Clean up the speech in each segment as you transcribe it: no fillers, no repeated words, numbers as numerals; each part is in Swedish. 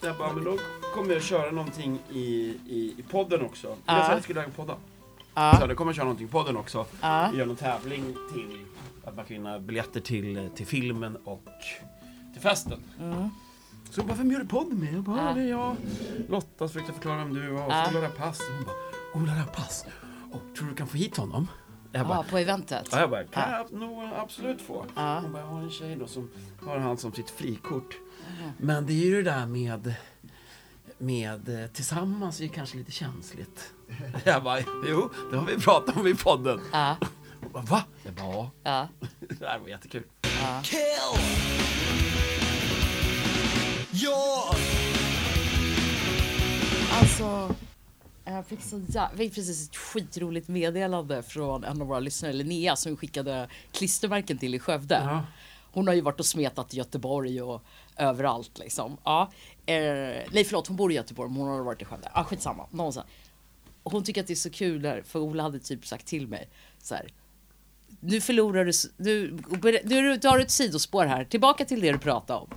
Jag bara, men då kommer jag köra någonting i podden också. Jag sa att jag skulle lägga podda. Så det kommer jag köra någonting i podden också. Gör någon tävling till att man kan vinna biljetter till filmen och till festen. Så hon bara, vem gör du podd med? Jag bara, det är jag. Lotta försökte förklara vem du var. Och så Ola Rapace. Hon bara, Ola Rapace. Och tror du kan få hit honom? Ja, på eventet. Ja, jag bara, kan jag nog absolut få. Hon bara, jag har en tjej då som har han som sitt frikort. Men det är ju det där med tillsammans är ju kanske lite känsligt. Jag bara, jo, det har vi pratat om i podden. Hon bara, va? Jag bara, ja. Det här var jättekul. Kill! Ja! Alltså, jag fick precis ett skitroligt meddelande från en av våra lyssnare, Linnea, som skickade klistermärken till i Skövde. Ja. Hon har ju varit och smetat i Göteborg och överallt liksom. Ja. Nej, förlåt, hon bor i Göteborg, men hon har varit i Skövde. Ja, skitsamma. Någonstans. Hon tycker att det är så kul där, för Ola hade typ sagt till mig så här: nu förlorar du, du har ett sidospår här, tillbaka till det du pratade om.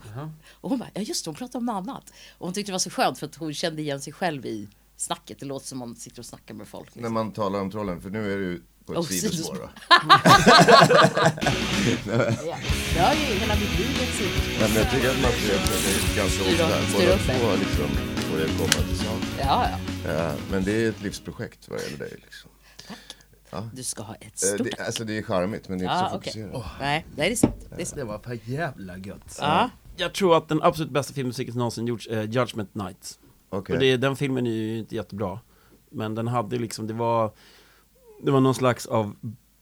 Och hon bara, ja just det, hon pratade om något annat. Och hon tyckte det var så skönt för att hon kände igen sig själv i snacket. Det låter som man sitter och snackar med folk liksom. När man talar om trollen, för nu är du på ett sidospår. Det har ju hela mitt liv ett sidospår. Men jag tycker att man är ganska sådär. Båda två liksom, och jag kommer till saker. Ja, men det är ett livsprojekt vad gäller dig liksom. Ja. Du ska ha ett stort tack. Alltså det är charmigt, men det är inte så fokuserat. Nej, det är sant. Det var för jävla gött. Jag tror att den absolut bästa filmmusiken som någonsin gjorts är Judgment Night. Okay. Och den filmen är ju inte jättebra, men den hade liksom, det var någon slags av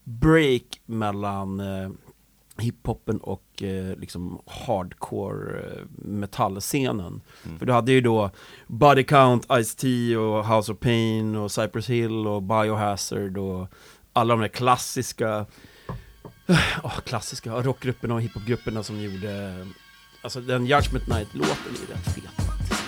break mellan hiphopen och liksom hardcore metallscenen. För du hade ju då Body Count, Ice-T och House of Pain och Cypress Hill och Biohazard och alla de där klassiska rockgrupperna och hiphopgrupperna som gjorde, alltså den Judgment Night-låten är ju rätt fet faktiskt.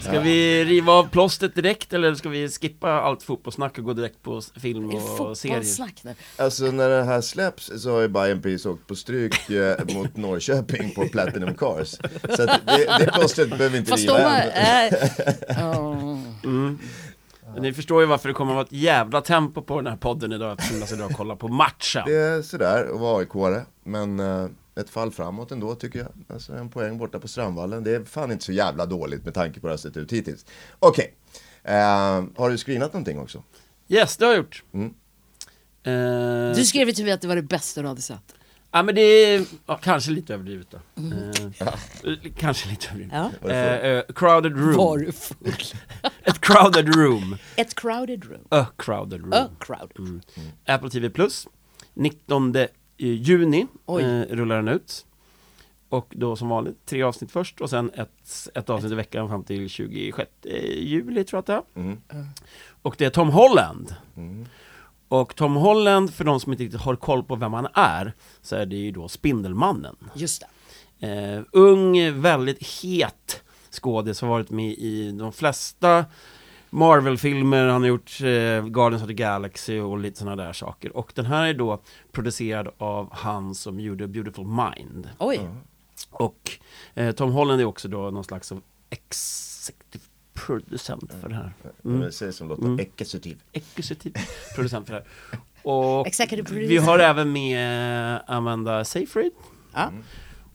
Ska vi riva av plåstret direkt eller ska vi skippa allt fotbollssnack och gå direkt på film och serier? Alltså när det här släpps så har ju Bayern precis åkt på stryk mot Norrköping på Platinum Cars. Så att det plåstret behöver vi inte riva än. Ni förstår ju varför det kommer att vara ett jävla tempo på den här podden idag, eftersom jag ska dra och kolla på matchen. Det är sådär att vara AIK-are, men ett fall framåt ändå tycker jag. Alltså en poäng borta på Strandvallen. Det är fan inte så jävla dåligt med tanke på det här sett ut hittills. Okej. Har du screenat någonting också? Yes, det har jag gjort. Du skrev ju till mig att det var det bästa du hade sett. Ja, men det är kanske lite överdrivet då. Kanske lite överdrivet. Crowded Room. Varför? Ett Crowded Room. Ett Crowded Room. A Crowded Room. A Crowded Room. Apple TV Plus. 19 juni rullar den ut. Och då som vanligt 3 avsnitt först och sen ett avsnitt i veckan fram till 26 juli tror jag att det är. Och det är Tom Holland. Och Tom Holland, för de som inte har koll på vem han är, så är det ju då Spindelmannen. Just det. Ung, väldigt het skådis, har varit med i de flesta Marvel-filmer. Han har gjort Guardians of the Galaxy och lite sådana där saker. Och den här är då producerad av han som gjorde Beautiful Mind. Oj! Och Tom Holland är också då någon slags av executive producent för det här. Det säger som låter exekutiv producent för det här. Och vi har även med Amanda Seyfried.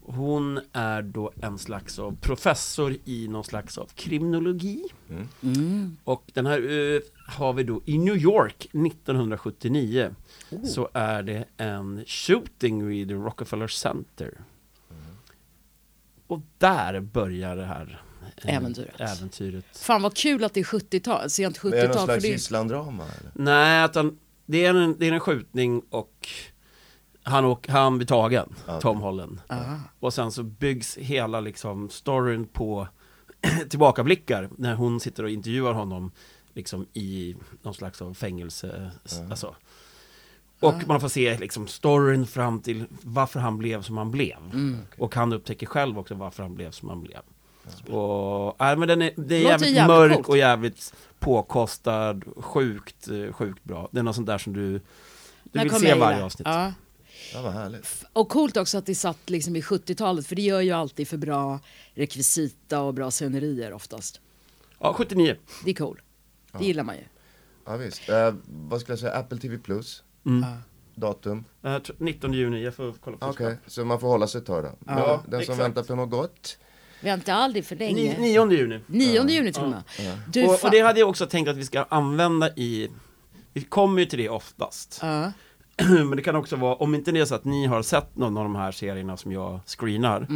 Hon är då en slags av professor i någon slags av kriminologi. Och den här har vi då i New York 1979. Så är det en shooting vid Rockefeller Center. Och där börjar det här äventyret. Fan vad kul att det är 70-tal, sent 70-tal. Men är det någon slags gisslandrama? Nej, utan det är en skjutning och han blir tagen, Tom Holland. Och sen så byggs hela liksom storyn på tillbakablickar när hon sitter och intervjuar honom liksom i någon slags av fängelse. Mm. Alltså. Och man får se liksom storyn fram till varför han blev som han blev. Mm. Och han upptäcker själv också varför han blev som han blev. Mm. Och, nej, men det är jävligt mörk coolt. Och jävligt påkostad, sjukt bra. Det är något sånt där som du vill se varje avsnitt. Ja. Ja, vad härligt. Och coolt också att det satt liksom i 70-talet, för det gör ju alltid för bra rekvisita och bra scenerier oftast. Ja, 79. Det är cool. Det gillar man ju. Ja, visst. Vad skulle jag säga? Apple TV Plus. Mm. Datum? 19 juni, jag får kolla på det. Okej, så man får hålla sig ett tag då. Ja, den som väntar på något gott. Vänta aldrig för länge. 9 juni. 9 juni tror jag. Och det hade jag också tänkt att vi ska använda i... Vi kommer ju till det oftast. Men det kan också vara, om inte det är så att ni har sett någon av de här serierna som jag screenar,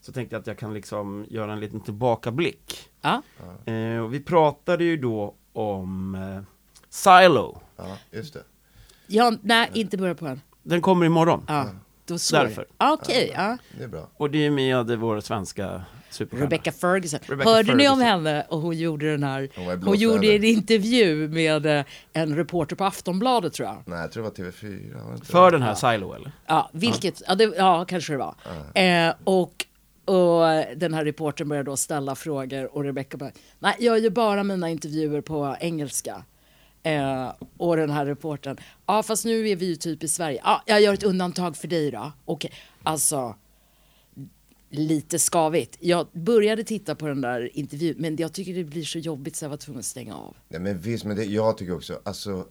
så tänkte jag att jag kan liksom göra en liten tillbakablick. Och vi pratade ju då om Silo. Ja, just det. Ja, nej, inte börja på den. Den kommer imorgon. Då så. Därför. Okej. Det är bra. Och det är med vår svenska superstjärna. Rebecca Ferguson. Hörde ni om henne? Och hon gjorde den här. Hon gjorde en intervju med en reporter på Aftonbladet, tror jag. Nej, jag tror det var TV4. För den här Silo, eller? Ja, vilket. Ja, kanske det var. Och den här reportern började då ställa frågor. Och Rebecca bara, nej, jag gör bara mina intervjuer på engelska. Och den här reporten. Ja, fast nu är vi ju typ i Sverige. Ja, jag gör ett undantag för dig då. Okej, alltså lite skavigt. Jag började titta på den där intervjun, men jag tycker det blir så jobbigt så jag var tvungen att stänga av. Ja, men visst, men det, jag tycker också, alltså,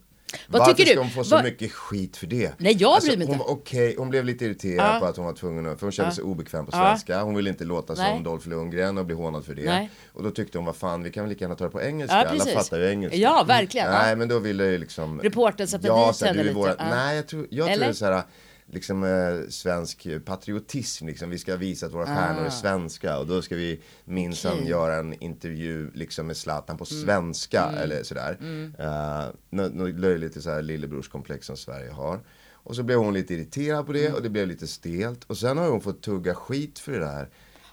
varför tycker ska hon få så mycket skit för det? Nej, jag bryr mig inte. Hon blev lite irriterad på att hon var tvungen, för hon kände sig obekväm på svenska. Hon ville inte låta som Dolph Lundgren och bli hånad för det. Nej. Och då tyckte hon, vad fan, vi kan väl lika gärna ta det på engelska. Alla fattar ju engelska. Ja, verkligen. Nej, men då ville ju liksom... Reporten satte dit lite. Nej, jag tror så här... liksom svensk patriotism, liksom vi ska visa att våra stjärnor är svenska och då ska vi minsann göra en intervju liksom med Zlatan på svenska eller sådär. Något löjligt så här lillebrorskomplex som Sverige har. Och så blev hon lite irriterad på det och det blev lite stelt och sen har hon fått tugga skit för det där.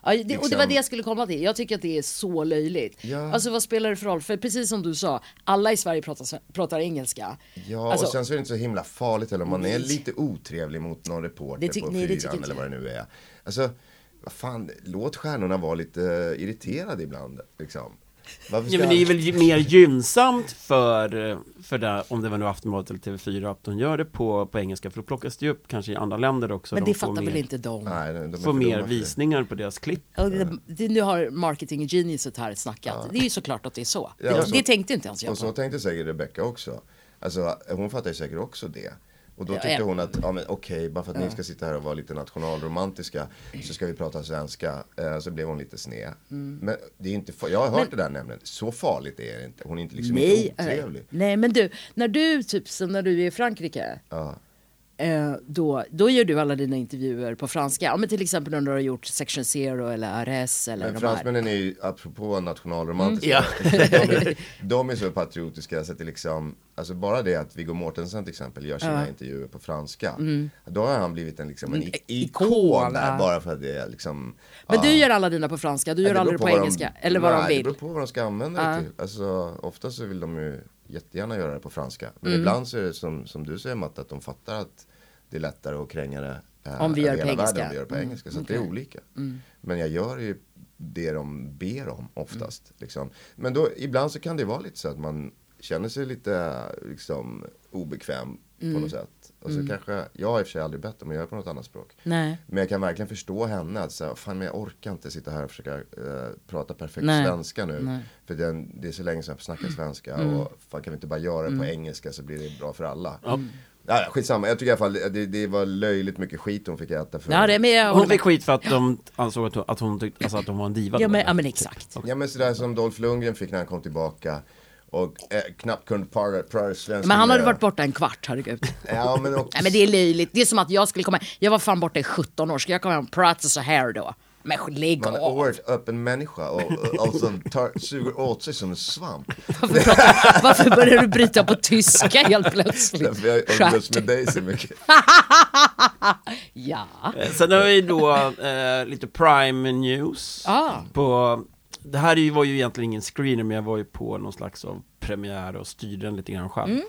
Ja, liksom... Och det var det jag skulle komma till. Jag tycker att det är så löjligt. Ja. Alltså vad spelar det för roll? För precis som du sa, alla i Sverige pratar engelska. Ja, alltså... och sen så är det inte så himla farligt eller om man är lite otrevlig mot någon reporter på fyran eller vad det nu är. Alltså, vad fan, låt stjärnorna vara lite irriterade ibland, liksom. Ja, men det är väl mer gynnsamt för det, om det var nu Aftonbladet eller TV4 att de gör det på engelska, för då plockas det upp kanske i andra länder också. Men det de fattar väl inte de? Nej, de får mer visningar på deras klipp. Nu har marketing geniuset här snackat. Det är ju såklart att det är så. Ja, det tänkte inte ens jag på. Och så tänkte säkert Rebecca också. Alltså, hon fattar ju säkert också det. Och då tyckte hon att, bara för att ni ska sitta här och vara lite nationalromantiska så ska vi prata svenska. Så blev hon lite sned. Men det är inte, jag har hört det där nämligen. Så farligt är det inte. Hon är inte liksom inte otrevlig. Nej, men du, när du är i Frankrike, då gör du alla dina intervjuer på franska. Ja, men till exempel när du har gjort Section Zero eller RS eller men de här. Fransmännen är ju, apropå nationalromantiska, de är så patriotiska så att det liksom... Alltså bara det att Viggo Mortensen till exempel gör sina intervjuer på franska. Då har han blivit en ikon där, bara för att det är liksom... Men du gör alla dina på franska, du gör aldrig på engelska. Eller vad de vill. Det beror på vad de ska använda det till. Alltså ofta så vill de ju jättegärna göra det på franska. Men ibland så är det som du säger, Matt, att de fattar att det är lättare att kränga det om vi gör hela världen om vi gör på engelska. Så det är olika. Men jag gör ju det de ber om oftast. Liksom. Men då, ibland så kan det vara lite så att man känner sig lite liksom obekväm på något sätt. Och så kanske, jag har i och för sig aldrig bett om att göra på något annat språk. Nej. Men jag kan verkligen förstå henne att så här, fan, men jag orkar inte sitta här och försöka prata perfekt svenska nu. Nej. För det är så länge sedan jag snackar svenska och fan, kan vi inte bara göra det på engelska så blir det bra för alla. Ja, skitsamma. Jag tycker i alla fall det var löjligt mycket skit hon fick äta för. Ja, hon fick skit för att de ansåg att hon tyckte alltså att hon var en diva. Ja men exakt. Ja, men sådär som Dolph Lundgren fick när han kom tillbaka. Och knappt kunde prata svenska. Men han hade varit borta en kvart, herregud. Ja, men också... Nej, men det är löjligt. Det är som att jag skulle komma... Jag var fan borta i 17 år. Ska jag komma och prata så här då? Men lägg av. Man är oerhört öppen människa. Och alltså suger åt sig som en svamp. Varför börjar du bryta på tyska helt plötsligt? Därför jag har umgått med dig så mycket. Sen har vi då lite Prime News på... det här var ju egentligen ingen screener, men jag var ju på någon slags av premiär och styrde den lite grann själv.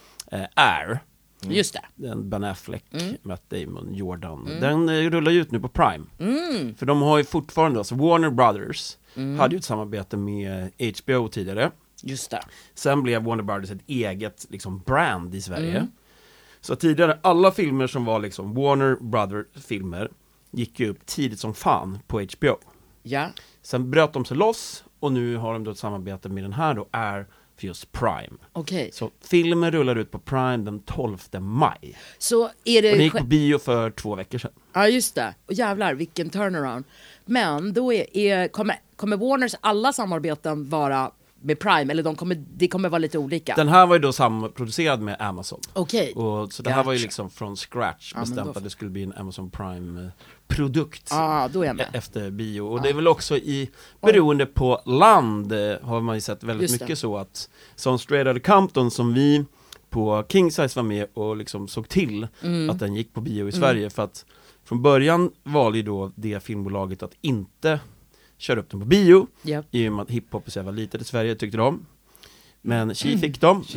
Air. Just det. Den Ben Affleck, Matt Damon, Jordan. Den rullar ju ut nu på Prime. För de har ju fortfarande, alltså Warner Brothers hade ju ett samarbete med HBO tidigare. Just det. Sen blev Warner Brothers ett eget liksom brand i Sverige. Så tidigare, alla filmer som var liksom Warner Brothers-filmer gick ju upp tidigt som fan på HBO. Ja. Sen bröt de sig loss och nu har de då ett samarbete med den här då, är för just Prime. Okej. Så filmen rullar ut på Prime den 12 maj. Så är det... Och den gick på bio för 2 veckor sedan. Ja, just det. Och jävlar, vilken turnaround. Men då kommer Warners alla samarbeten vara... med Prime, eller det kommer vara lite olika. Den här var ju då samproducerad med Amazon. Okej. Och så det här var ju liksom från scratch bestämt att det skulle bli en Amazon Prime-produkt efter bio. Och det är väl också beroende på land har man ju sett väldigt mycket så att som Straight Outta Compton som vi på Kingsize var med och liksom såg till att den gick på bio i Sverige. För att från början valde ju då det filmbolaget att inte kör upp dem på bio. I och med att hiphop så var litet i Sverige tyckte de. Men Chi fick dem. Good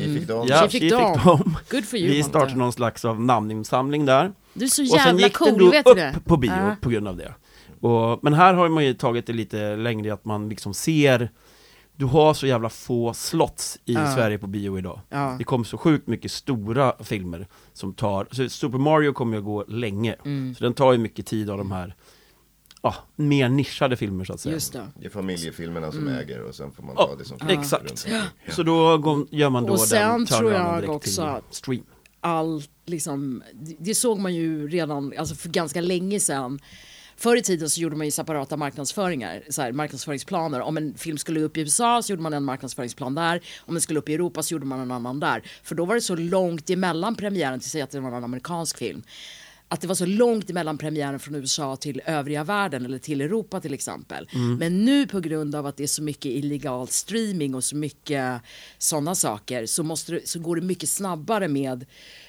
for you. Vi startade någon slags av namninsamling där. Du är så jävla cool, vet du. Och sen gick det upp på bio på grund av det. Men här har man ju tagit det lite längre att man liksom ser du har så jävla få slots i Sverige på bio idag. Det kommer så sjukt mycket stora filmer som tar... Så Super Mario kommer ju att gå länge. Så den tar ju mycket tid av de här mer nischade filmer så att säga. Just det. Det är familjefilmerna som äger och sen får man ta det som film. Exakt. Så då gör man då och sen den tror jag också till stream. Allt liksom det såg man ju redan alltså för ganska länge sedan. Förr i tiden så gjorde man ju separata marknadsföringar, så här, marknadsföringsplaner. Om en film skulle upp i USA så gjorde man en marknadsföringsplan där. Om den skulle upp i Europa så gjorde man en annan där. För då var det så långt emellan premiären till sig att det var en amerikansk film. Att det var så långt emellan premiären från USA till övriga världen eller till Europa till exempel. Men nu på grund av att det är så mycket illegal streaming och så mycket sådana saker så går det mycket snabbare med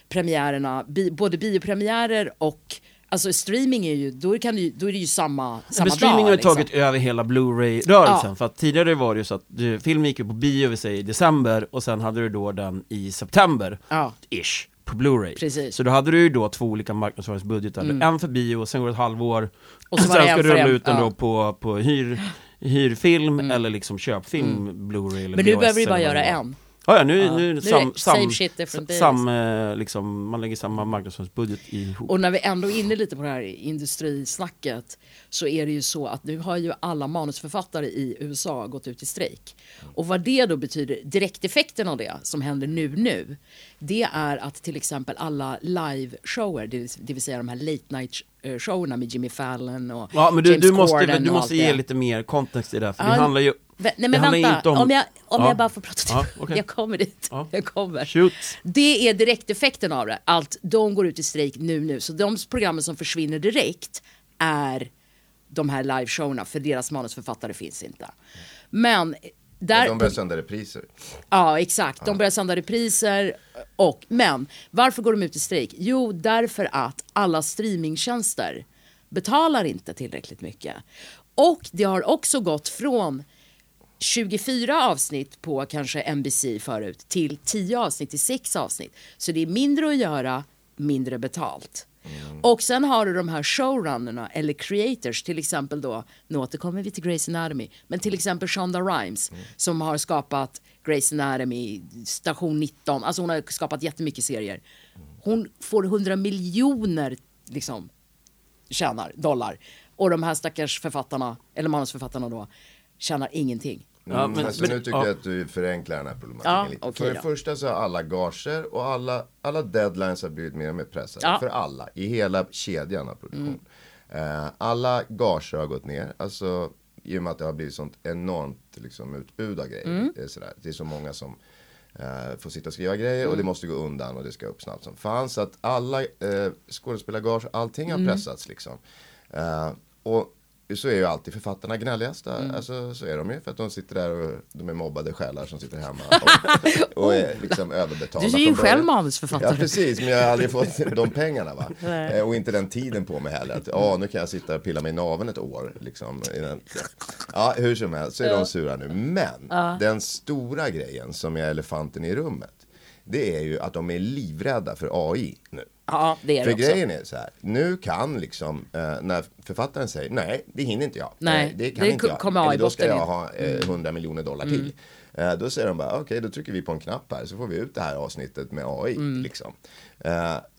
premiärerna, både biopremiärer och alltså streaming är ju, då är det ju samma streaming dag, har liksom tagit över hela Blu-ray-rörelsen. För att tidigare var det ju så att filmen gick ju på bio i december och sen hade du då den i september. Ish. På Blu-ray. Precis. Så då hade du ju då 2 olika marknadsföringsbudgetar. En för bio och sen går det ett halvår och sen ska du rulla ut den då på hyrfilm eller liksom köpfilm Blu-ray eller men nu behöver vi bara göra en. Nu liksom, man lägger samma marknadsföringsbudget ihop. Och när vi ändå är inne lite på det här industrisnacket så är det ju så att nu har ju alla manusförfattare i USA gått ut i strejk. Och vad det då betyder, direkteffekten av det som händer nu, det är att till exempel alla live-shower, det vill säga de här late night showerna med Jimmy Fallon och James Corden och du måste ge lite mer kontext i det här, för det handlar ju... Nej men vänta, om jag bara får prata till okay. Jag kommer dit, jag kommer. Shoot. Det är direkteffekten av det, allt de går ut i strejk nu. Så de programmen som försvinner direkt är de här liveshowerna, för deras manusförfattare finns inte. Men där, de börjar sända repriser. Ja, exakt, de börjar sända repriser men varför går de ut i strejk? Jo, därför att alla streamingtjänster betalar inte tillräckligt mycket. Och det har också gått från 24 avsnitt på kanske NBC förut till 10 avsnitt till 6 avsnitt. Så det är mindre att göra, mindre betalt. Och sen har du de här showrunnerna eller creators, till exempel då, nu återkommer vi till Grey's Anatomy, men till exempel Shonda Rhimes som har skapat Grey's Anatomy, Station 19, alltså hon har skapat jättemycket serier. Hon får 100 miljoner liksom tjänar dollar och de här stackars författarna eller manusförfattarna då tjänar ingenting. Men nu tycker jag att du förenklar den här problematiken lite. Okay, för det första så har alla gager och alla deadlines har blivit mer och mer pressade. För alla, i hela kedjan av produktion. Alla gager har gått ner. Alltså, i och med att det har blivit sånt enormt liksom, utbud av grejer. Det är så många som får sitta och skriva grejer och det måste gå undan och det ska upp snabbt som fan. Så att alla skådespelargage, allting har pressats liksom. Och så är ju alltid författarna gnälligast där. Mm. Alltså, så är de ju, för att de sitter där och de är mobbade själar som sitter hemma och är liksom överbetalda. Du är ju själv manusförfattare. Ja, precis, men jag har aldrig fått de pengarna, va? Och inte den tiden på mig heller. Att, nu kan jag sitta och pilla mig i naveln ett år. Liksom, hur som helst, så är de sura nu. Men den stora grejen som är elefanten i rummet, det är ju att de är livrädda för AI nu. Ja, det är för det också. Grejen är så här, nu kan liksom, när författaren säger, nej, det hinner inte jag. Nej, det kan det inte jag. Eller då ska jag ha $100 miljoner till. Då säger de bara, okej, då trycker vi på en knapp här, så får vi ut det här avsnittet med AI. Mm. Liksom.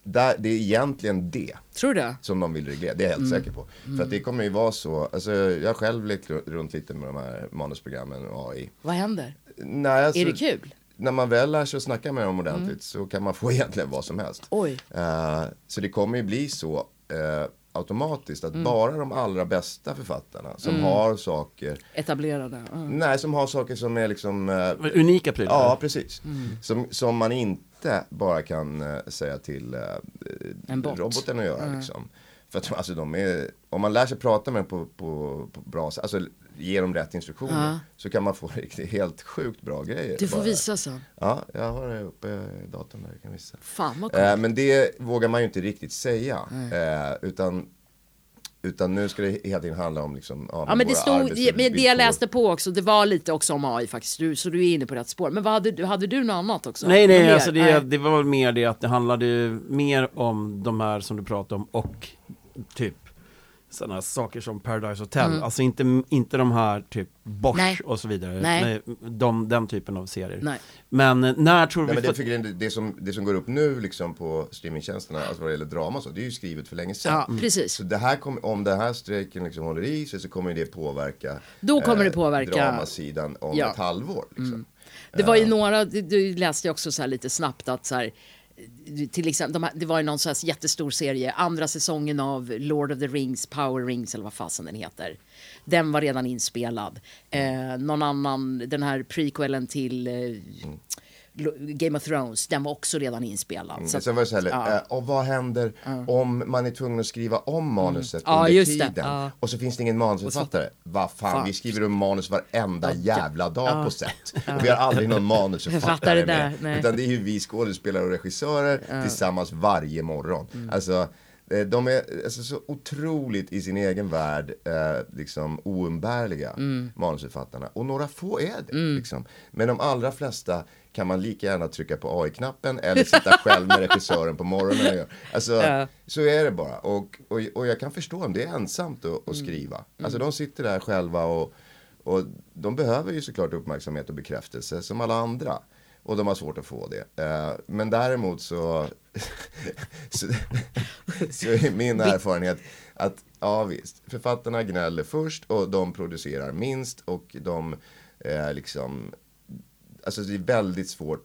Det är egentligen det. Tror du? Som de vill reglera, det är jag helt säker på. För att det kommer ju vara så, alltså, jag själv lekt runt lite med de här manusprogrammen och AI. Vad händer? Nej, alltså, är det kul? När man väl lär sig att snacka med dem ordentligt så kan man få egentligen vad som helst. Så det kommer ju bli så automatiskt att bara de allra bästa författarna som har saker... etablerade. Nej, som har saker som är liksom... unika prylar. Ja, precis. Mm. Som man inte bara kan säga till roboten att göra. Liksom. För att alltså, de är... Om man lär sig prata med dem på bra sätt... Alltså, ger dem rätt instruktioner så kan man få riktigt helt sjukt bra grejer. Du får bara visa så. Ja, jag har det uppe i datorn där jag kan visa. Fan vad coolt. Men det vågar man ju inte riktigt säga. Utan nu ska det hela tiden handla om liksom, men det stod, men det jag läste på också, det var lite också om AI faktiskt, så du är inne på rätt spår. Men vad hade du något annat också? Nej, alltså det var mer det att det handlade mer om de här som du pratade om och typ sådana saker som Paradise Hotel. Alltså inte de här typ Bosch och så vidare. Nej. Den typen av serier. Nej. Men när tror vi... Men det som går upp nu liksom på streamingtjänsterna, alltså vad det gäller drama, så det är ju skrivet för länge sedan. Ja, precis. Så det här om den här strejken liksom håller i sig, så kommer det påverka... Då kommer det påverka... dramasidan om ett halvår. Liksom. Mm. Det var ju några... Du läste ju också så här lite snabbt att så här... till exempel, det var ju någon sån här jättestor serie, andra säsongen av Lord of the Rings, Power Rings eller vad fasen den heter, den var redan inspelad. Någon annan, den här prequelen till Game of Thrones, den var också redan inspelad. Så sen var det så här, och vad händer om man är tvungen att skriva om manuset under tiden och så finns det ingen manusförfattare? Vad fan, vi skriver om manus varenda jävla dag på set. Och vi har aldrig någon manusförfattare med. Utan det är ju vi skådespelare och regissörer tillsammans varje morgon. Alltså, de är alltså så otroligt i sin egen värld liksom oumbärliga manusförfattarna. Och några få är det liksom. Men de allra flesta kan man lika gärna trycka på AI-knappen eller sitta själv med regissören på morgonen. Alltså, så är det bara. Och jag kan förstå om det är ensamt att skriva. Alltså de sitter där själva och de behöver ju såklart uppmärksamhet och bekräftelse som alla andra. Och de har svårt att få det. Men däremot så är min erfarenhet att författarna gnäller först och de producerar minst och de liksom... Alltså det är väldigt svårt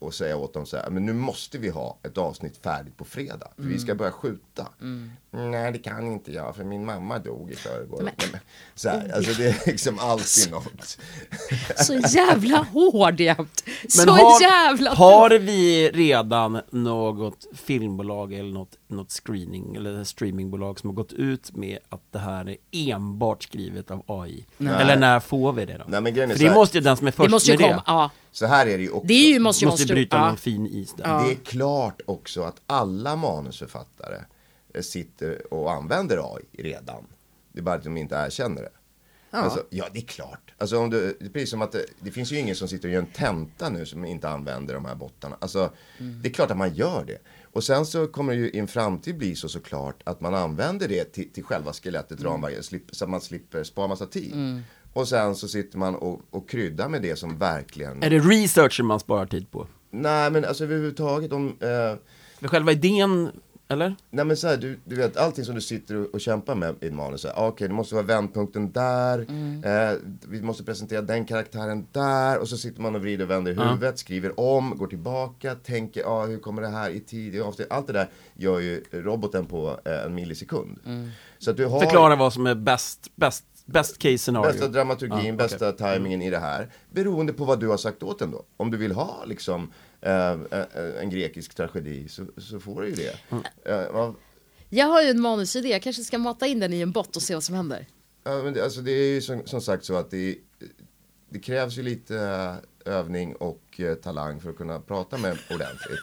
att säga åt dem så här, men nu måste vi ha ett avsnitt färdigt på fredag. För vi ska börja skjuta. Nej, det kan inte jag, för min mamma dog i förrgår. Så här, alltså det är liksom alltid något. Så jävla hård jämt. Så jävla... Har vi redan något filmbolag eller något screening eller streamingbolag som har gått ut med att det här är enbart skrivet av AI? Nej. Eller när får vi det då? Nej, men grejen är så här, det måste ju den som är först med det. Ja. Så här är det ju också. Det är ju, måste bryta någon fin is där. Ja. Det är klart också att alla manusförfattare sitter och använder AI redan. Det är bara att de inte erkänner det. Ja, alltså, det är klart. Alltså, det är precis som att det finns ju ingen som sitter och gör en tenta nu som inte använder de här bottarna. Alltså, det är klart att man gör det. Och sen så kommer det ju i en framtid bli såklart att man använder det till själva skelettet, ramverket, så att man slipper spara massa tid. Och sen så sitter man och kryddar med det som verkligen... Är det researchen man sparar tid på? Nej, men alltså överhuvudtaget om... Själva idén... Eller? Nej, men så här, du vet, allting som du sitter och kämpar med i manus, okej, det måste vara vändpunkten där, vi måste presentera den karaktären där, och så sitter man och vrider och vänder i huvudet, skriver om, går tillbaka, tänker, hur kommer det här i tid, allt det där gör ju roboten på en millisekund. Så att du har... Förklara vad som är bäst case scenario. Bästa dramaturgin, bästa timingen i det här, beroende på vad du har sagt åt den då. Om du vill ha liksom en grekisk tragedi, så får du ju det. Jag har ju en manusidé, jag kanske ska mata in den i en bot och se vad som händer. Ja, men det, alltså det är ju som sagt så att det krävs ju lite övning och talang för att kunna prata med ordentligt.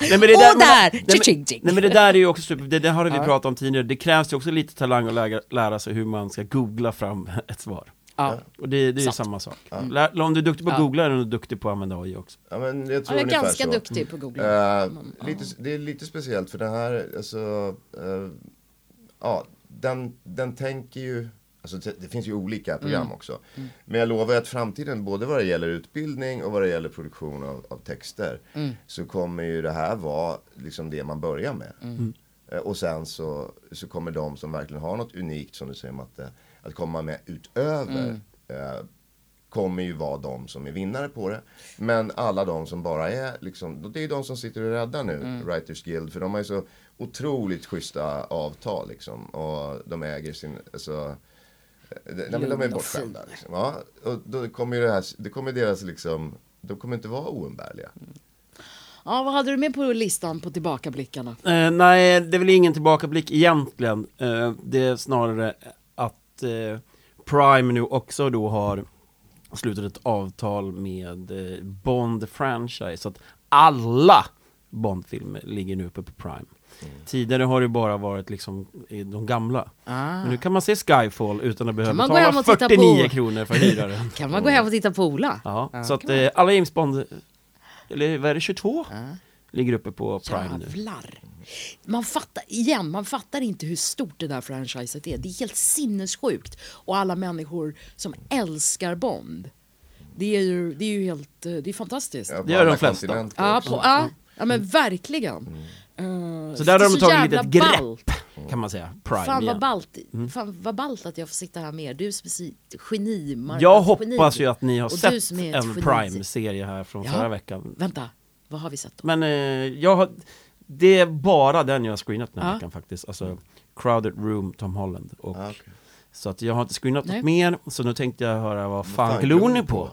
Nej, men det där, men det där är ju också super, det har vi pratat om tidigare. Det krävs ju också lite talang att lära sig hur man ska googla fram ett svar. Ja. Och det är ju samma sak. Ja. Om du är duktig på att googla, är du duktig på att använda AI också. Ja, men jag tror är ganska duktig på att googla. Det är lite speciellt för det här, alltså, den tänker ju, alltså det finns ju olika program också. Mm. Men jag lovar att framtiden, både vad det gäller utbildning och vad det gäller produktion av texter, så kommer ju det här vara liksom det man börjar med. Mm. Och sen så kommer de som verkligen har något unikt, som du säger Matte, att komma med utöver, kommer ju vara de som är vinnare på det. Men alla de som bara är liksom, det är ju de som sitter och räddar nu, Writers Guild, för de har ju så otroligt schyssta avtal liksom, och de äger sin, alltså, de är bortskämda liksom. Ja, och då kommer ju deras liksom, de kommer inte vara oumbärliga. Ja, vad hade du med på listan på tillbakablickarna? Nej, det är väl ingen tillbakablick egentligen. Det är snarare att Prime nu också då har slutat ett avtal med Bond-franchise. Så att alla Bond-filmer ligger nu uppe på Prime. Tidigare har det bara varit liksom de gamla. Men nu kan man se Skyfall utan att behöva betala 49 kronor för hyraren. Kan man gå hem och titta på Ola? Ja, så att alla James Bond, eller vad är det, 22? Ligger uppe på Prime nu. Man fattar inte hur stort det där franchiset är. Det är helt sinnessjukt. Och alla människor som älskar Bond. Det är ju helt, det är fantastiskt. Ja, det gör de flesta. Ja, men verkligen. Så där har de tagit ett grepp, kan man säga. Prime, fan vad ballt att jag får sitta här med. Du som är ett geni, Margot. Jag hoppas ju att ni har sett en Prime-serie här från förra veckan. Vänta, vad har vi sett då? Men det är bara den jag har screenat den här veckan faktiskt. Alltså Crowded Room, Tom Holland. Och, så att jag har inte screenat något mer. Så nu tänkte jag höra vad fan glor ni på.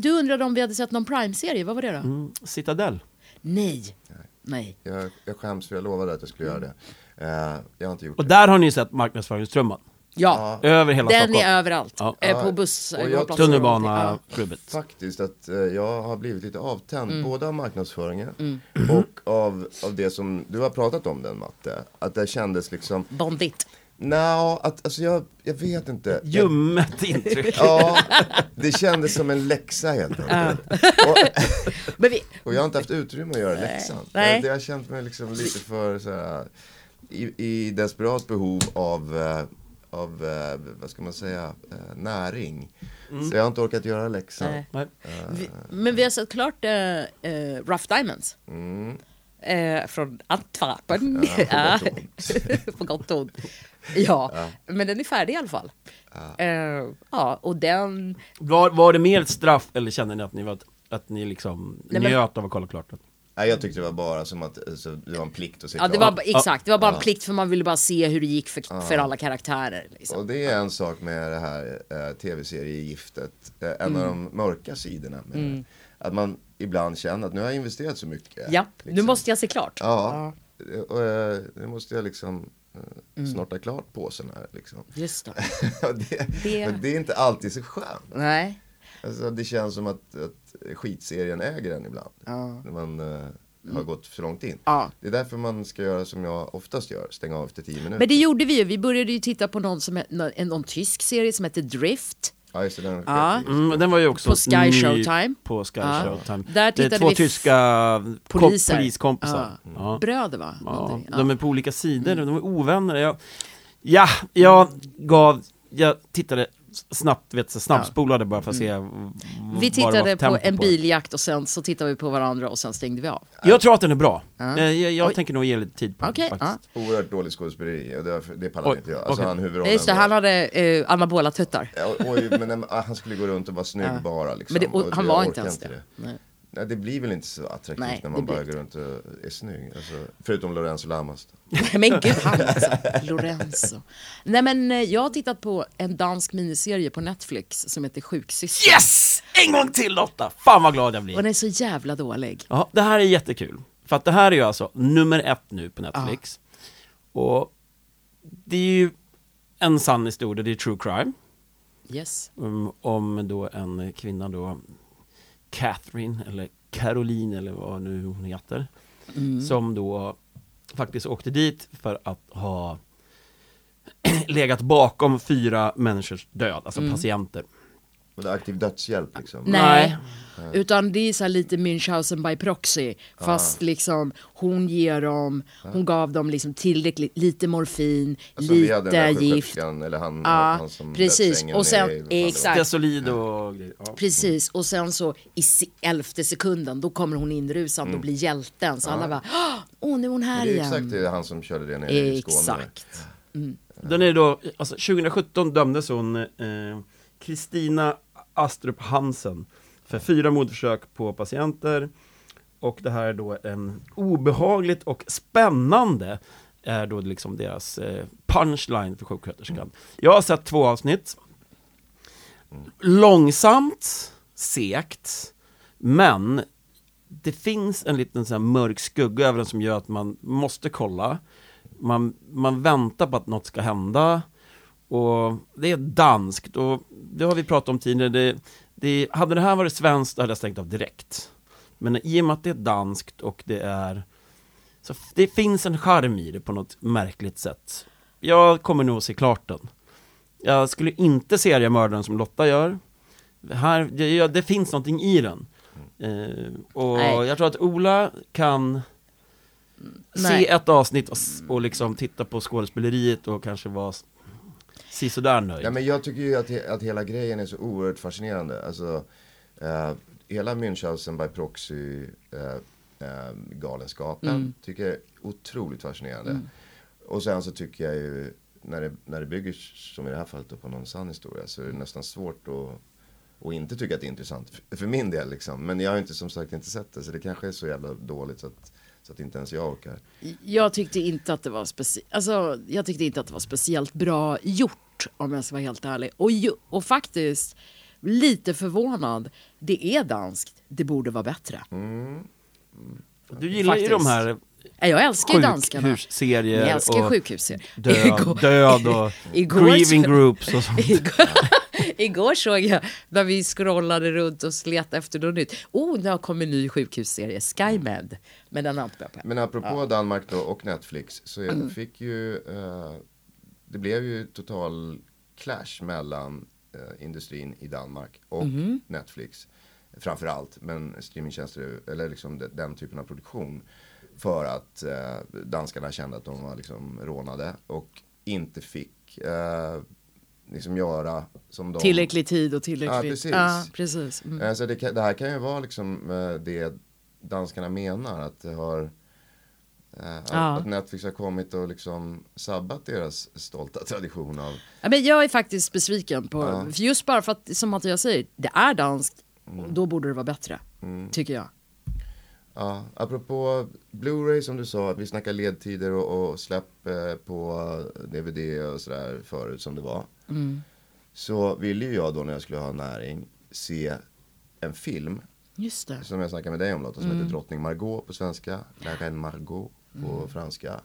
Du undrade om vi hade sett någon Prime-serie. Vad var det då? Citadel. Nej. Jag skäms, för jag lovade att jag skulle göra det. Jag har inte gjort det. Och där har ni sett marknadsföringstrumman. Ja. Över hela Stockholm. Den är överallt. Ja. På buss, tunnelbana-klubbet. Faktiskt att jag har blivit lite avtänd. Både av marknadsföringen och av det som du har pratat om, den Matte. Att det kändes liksom... Bondigt. Alltså jag vet inte. Ljummet intryck. Ja, det kändes som en läxa helt enkelt. Och jag har inte haft utrymme att göra läxan. Det har känt mig liksom lite för så här, i desperat behov av vad ska man säga, näring. Så jag har inte orkat göra läxan. Men vi har sett klart Rough Diamonds. Från Antwerpen. På gott och ont. Ja, men den är färdig i alla fall. Och den... Var det mer ett straff, eller kände ni att ni liksom njöt av att kolla klart? Nej, jag tyckte det var bara som att det var en plikt att se klart. Exakt, det var bara en plikt, för man ville bara se hur det gick för alla karaktärer. Liksom. Och det är en sak med det här tv-seriegiftet, en av de mörka sidorna med det. Att man ibland känner att nu har jag investerat så mycket. Ja, liksom. Nu måste jag se klart. Ja, och nu måste jag liksom... snorta klart påsen här liksom. Just då. Men det är inte alltid så skönt. Nej. Alltså, det känns som att skitserien äger den ibland. När man har gått för långt in. Det är därför man ska göra som jag oftast gör, stänga av efter 10 minuter. Men det gjorde vi ju. Vi började ju titta på någon tysk serie som heter Drift. Den var ju också på Sky Showtime. Där tittade det är två tyska poliskompisar. Bröder, va? De är på olika sidor. De är ovänner. Jag tittade snabbt, snabbspolade bara för att se. Vi tittade på en biljakt och sen så tittade vi på varandra och sen stängde vi av. Jag tror att den är bra. Jag tänker nog ge lite tid på den faktiskt. Oerhört dålig skådespeleri, det pallar inte jag. Alltså, han hade anabola tuttar. Men han skulle gå runt och vara snygg bara. Liksom. Men han var inte ens det. Nej, det blir väl inte så attraktivt när man bara går runt och är snygg. Alltså, förutom Lorenzo Lamas. Men gud, han alltså. Lorenzo. Nej, men jag har tittat på en dansk miniserie på Netflix som heter Sjuksyster. Yes! En gång till, Lotta! Fan vad glad jag blir. Och den är så jävla dålig. Ja, det här är jättekul. För att det här är ju alltså nummer 1 nu på Netflix. Och det är ju en sann historia, det är true crime. Yes. Om då en kvinna då, Catherine eller Caroline eller vad nu hon heter, som då faktiskt åkte dit för att ha legat bakom 4 människors död, alltså patienter. Men aktiv dödshjälp liksom. Nej. Utan det är så här lite Münchhausen by proxy, fast liksom hon gav dem liksom tillräckligt lite morfin, alltså, lite gift eller han som precis och sen exakt solid och precis och sen så i 11:e sekunden då kommer hon inrusad och blir hjälten så alla bara nu är hon här igen. Det är exakt det, han som körde det nere i Skåne. Exakt. Mm. Den är då alltså 2017 dömdes hon Kristina Astrup Hansen för 4 mordförsök på patienter, och det här är då en obehagligt och spännande är då liksom deras punchline för sjuksköterskan. Jag har sett 2 avsnitt. Långsamt, segt, men det finns en liten sån här mörk skugga över den som gör att man måste kolla. Man väntar på att något ska hända. Och det är danskt, och det har vi pratat om tidigare. Hade det här varit svenskt hade jag stängt av direkt. Men i och med att det är danskt och det är... Så det finns en charm i det på något märkligt sätt. Jag kommer nog se klart den. Jag skulle inte seriemördaren som Lotta gör. Här, det finns någonting i den. Och jag tror att Ola kan... se ett avsnitt och liksom titta på skådespeleriet och kanske vara så där nöjd. Ja, men jag tycker ju att hela grejen är så oerhört fascinerande. Alltså hela Münchhausen by proxy galenskapen tycker jag är otroligt fascinerande. Och sen så tycker jag ju när det bygger som i det här fallet då, på någon sann historia, så är det nästan svårt att inte tycka att det är intressant för min del liksom. Men jag har inte som sagt inte sett det, så det kanske är så jävla dåligt så att inte ens jag orkar. Jag tyckte inte att det var speciellt bra gjort, om jag ska vara helt ärlig. Och faktiskt lite förvånad. Det är danskt. Det borde vara bättre. Du gillar faktiskt ju de här. Jag älskar danskarna. Jag älskar sjukhusserier. Död och grieving groups och sånt. Igår såg jag när vi scrollade runt och slet efter något nytt. Där kommer en ny sjukhusserie, Sky Med. Men den har inte börjat. Men apropå Danmark då och Netflix, så fick ju det blev ju total clash mellan industrin i Danmark och Netflix framförallt, men streamingtjänster eller liksom den typen av produktion, för att danskarna kände att de var liksom rånade och inte fick liksom göra som de... Tillräcklig tid och tillräcklig... Ja, precis. Ja, precis. Så det här kan ju vara liksom det danskarna menar, att det har... Att Netflix har kommit och liksom sabbat deras stolta tradition av... Ja, men jag är faktiskt besviken på... För just bara för att, som att jag säger, det är danskt, då borde det vara bättre, tycker jag. Ja, apropå Blu-ray som du sa, att vi snackar ledtider och släpp på DVD och sådär förut som det var. Så ville ju jag då när jag skulle ha näring se en film. Just det. Som jag snackade med dig om, Lotta, som heter Drottning Margot på svenska, Läraren Margot på franska,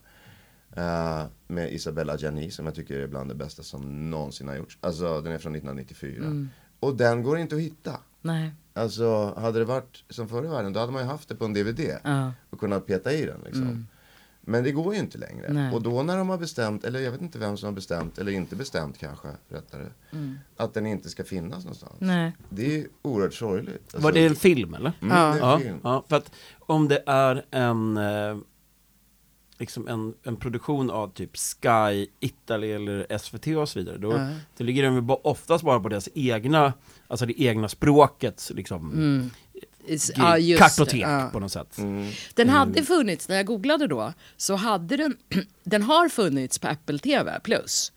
med Isabelle Adjani, som jag tycker är bland det bästa som någonsin har gjorts. Alltså den är från 1994 och den går inte att hitta. Nej. Alltså hade det varit som förr i världen, då hade man ju haft det på en DVD och kunnat peta i den liksom. Men det går ju inte längre. Nej. Och då när de har bestämt, eller jag vet inte vem som har bestämt, eller inte bestämt kanske, rättare, att den inte ska finnas någonstans. Nej. Det är oerhört sorgligt. Alltså, var det en film eller? Det är en film. Ja, för att om det är en produktion av typ Sky, Italy eller SVT och så vidare, då det ligger de ju oftast bara på deras egna, alltså det egna språket liksom. Kartotek på något sätt. Den hade funnits, när jag googlade då, så hade den har funnits på Apple TV Plus,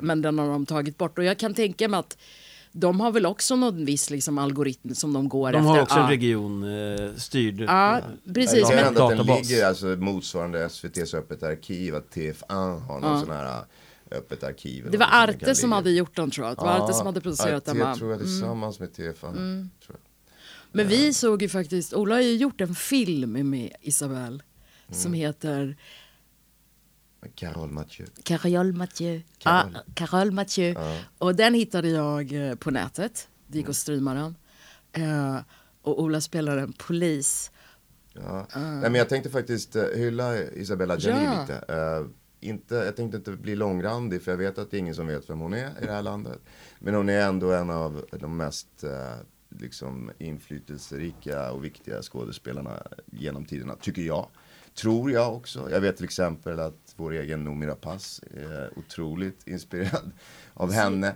men den har de tagit bort, och jag kan tänka mig att de har väl också någon viss liksom algoritm som de går efter. De har också en regionstyrd. Precis. Jag vet att den ligger alltså motsvarande SVT:s öppet arkiv, att TF1 har någon sån här öppet arkiv. Det var Arte som hade gjort den, tror jag. Det var Arte som hade producerat den. Jag tror jag tillsammans med TF1. Tror jag. Men vi såg ju faktiskt, Ola har ju gjort en film med Isabelle som heter Karol Mathieu. Karol Mathieu. Ja. Och den hittade jag på nätet. Det gick och streamade den. Och Ola spelar en polis. Ja. Nej, men jag tänkte faktiskt hylla Isabelle Adjani lite. Jag tänkte inte bli långrandig, för jag vet att det är ingen som vet vem hon är i det här landet. Men hon är ändå en av de mest liksom inflytelserika och viktiga skådespelarna genom tiderna, tycker jag. Tror jag också. Jag vet till exempel att vår egen Noomi Rapace är otroligt inspirerad av henne.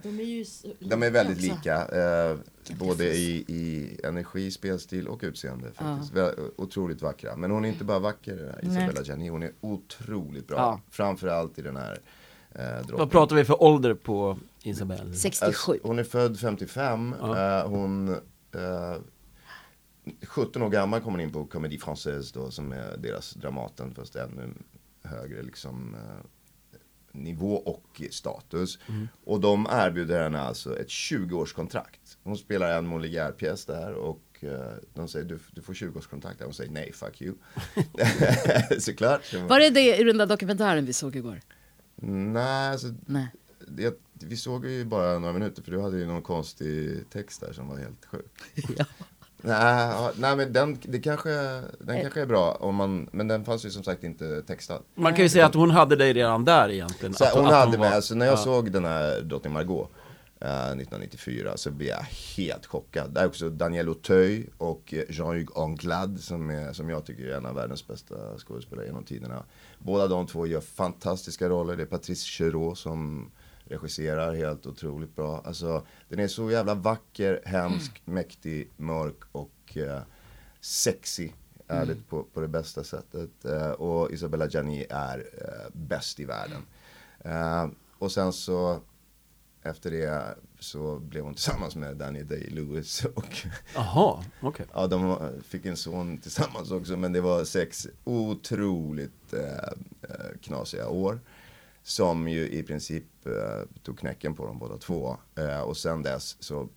De är väldigt lika. Både i energi, spelstil och utseende faktiskt. Ja. Otroligt vackra. Men hon är inte bara vacker, den här Isabelle Adjani. Hon är otroligt bra. Ja. Framförallt i den här droppen. Vad pratar vi för ålder på Isabelle? 67. Hon är född 55. Ja. Hon... 17 år gammal kommer in på Comédie Française då, som är deras Dramaten, fast ännu högre liksom, nivå och status. Och de erbjuder henne alltså ett 20-årskontrakt. Hon spelar en Molière-pjäs där och de säger du får 20-årskontrakt där. Hon säger nej, fuck you. Såklart. Var är det i den där dokumentären vi såg igår? Nej. Vi såg ju bara några minuter, för du hade ju någon konstig text där som var helt sjuk. Ja. Nej, men den kanske är bra om man, men den fanns ju som sagt inte textad. Man kan ju säga att hon hade dig redan där egentligen. Så hon hade mig, alltså när jag såg den här Drottning Margot 1994 så blev jag helt chockad. Där är också Daniel Auteuil och Jean-Hugues Anglade som jag tycker är en av världens bästa skådespelare genom tiderna. Båda de två gör fantastiska roller. Det är Patrice Chéreau som regisserar helt otroligt bra. Alltså, den är så jävla vacker, hemsk, mäktig, mörk och sexy. Ärligt på det bästa sättet. Och Isabelle Adjani är bäst i världen. Och sen så efter det så blev hon tillsammans med Daniel Day-Lewis. Jaha, okej. Ja, de fick en son tillsammans också. Men det var 6 otroligt knasiga år. Som ju i princip tog knäcken på dem båda två. Och sen dess så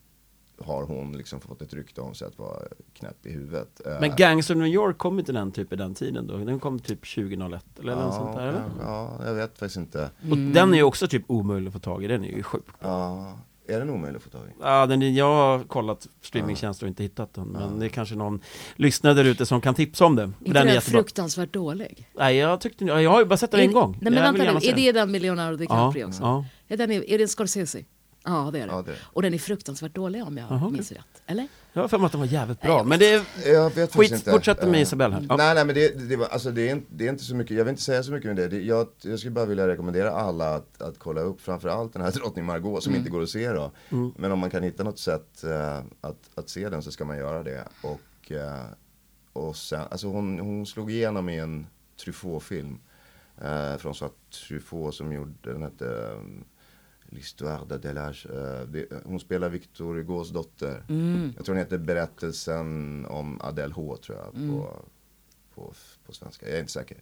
har hon liksom fått ett rykte om sig att vara knäpp i huvudet. Men Gangs of New York kom inte den typ i den tiden då? Den kom typ 2001 eller något sånt där? Ja, jag vet faktiskt inte. Och den är ju också typ omöjlig att få tag i. Den är ju sjuk. Ja, är den omöjlig att få tag i? Ja, jag har kollat streamingtjänster och inte hittat den. Men det är kanske någon lyssnare där ute som kan tipsa om den. Inte den är fruktansvärt dålig? Nej, jag har ju bara sett den en gång. Nej, men vänta nu, är det den Leonardo DiCaprio också? Ja. Är det en Scorsese? Ja, det är det. Ja, det. Och den är fruktansvärt dålig om jag minns rätt, eller? Ja, för att den var jävligt bra. Men det är... Fortsätter med Isabelle här. Nej, men det var, alltså, det är inte så mycket. Jag vill inte säga så mycket om det. Jag skulle bara vilja rekommendera alla att kolla upp framförallt den här Drottning Margot, som inte går att se då. Men om man kan hitta något sätt att se den, så ska man göra det. Och sen, alltså, hon slog igenom i en Truffaut-film från så att Truffaut som gjorde den hette... L'histoire d'Adelage. Hon spelar Victor Hugos dotter. Jag tror hon heter Berättelsen om Adele H, tror jag, på svenska. Jag är inte säker.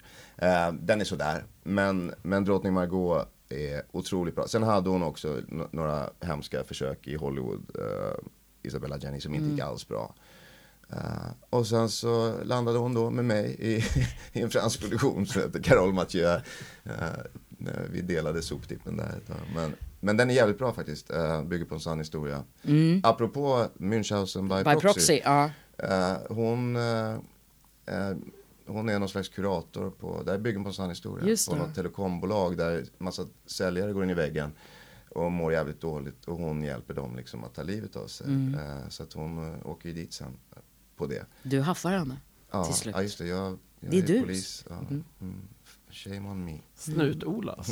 Den är sådär. Men Drottning Margot är otroligt bra. Sen hade hon också några hemska försök i Hollywood. Isabelle Adjani, som inte gick alls bra. Och sen så landade hon då med mig i en fransk produktion som heter Karol Mathieu. Vi delade soptippen där. Men den är jävligt bra faktiskt. Bygger på en sann historia. Apropå Münchhausen by proxy. Hon är någon slags kurator på... Där bygger på en sann historia. Just på något telekombolag där massa säljare går in i väggen och mår jävligt dåligt. Och hon hjälper dem liksom att ta livet av sig. Så att hon åker ju dit sen på det. Du haffar henne till slut. Ja, just det. Jag är polis. Ja. Shame on me. Snut-Ola. Ja,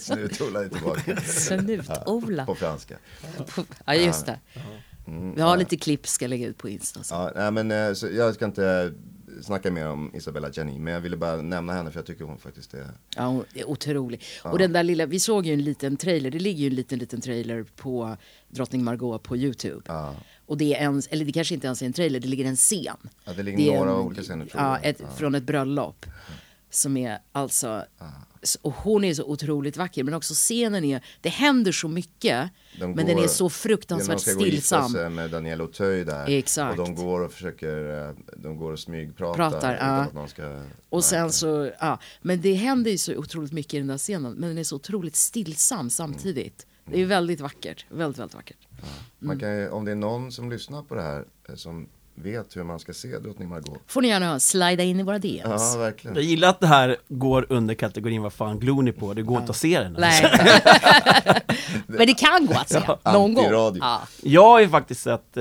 Snut-Ola är tillbaka. Snut-Ola. På franska. Ja, just det. Vi har lite klipp, ska lägga ut på Insta. Ja, men så jag ska inte snacka mer om Isabelle Adjani, men jag ville bara nämna henne, för jag tycker hon faktiskt är... Ja, hon är otrolig. Ja. Och den där lilla... Vi såg ju en liten trailer. Det ligger ju en liten trailer på Drottning Margot på YouTube. Ja. Och det är eller det kanske inte ens är en trailer, det ligger en scen. Ja, det ligger några olika scener. Från ett bröllop. som är alltså... Och hon är så otroligt vacker, men också scenen är... Det händer så mycket, men den är så fruktansvärt stillsam. De ska gå och med Daniel Auteuil där. Exakt. Och de går och försöker... De går och smygpratar. Att någon ska och sen så... Men det händer ju så otroligt mycket i den där scenen. Men den är så otroligt stillsam samtidigt. Mm. Det är väldigt vackert. Väldigt, väldigt vackert. Ja. Man kan ju, om det är någon som lyssnar på det här som... vet hur man ska se Drottning Margot. Får ni gärna slida in i våra DMs. Ja, verkligen. Jag gillar att det här går under kategorin vad fan glor ni på? Det går inte att se den. Nej. Men det kan gå att se. Ja. Någon gång. Ja. Jag har ju faktiskt sett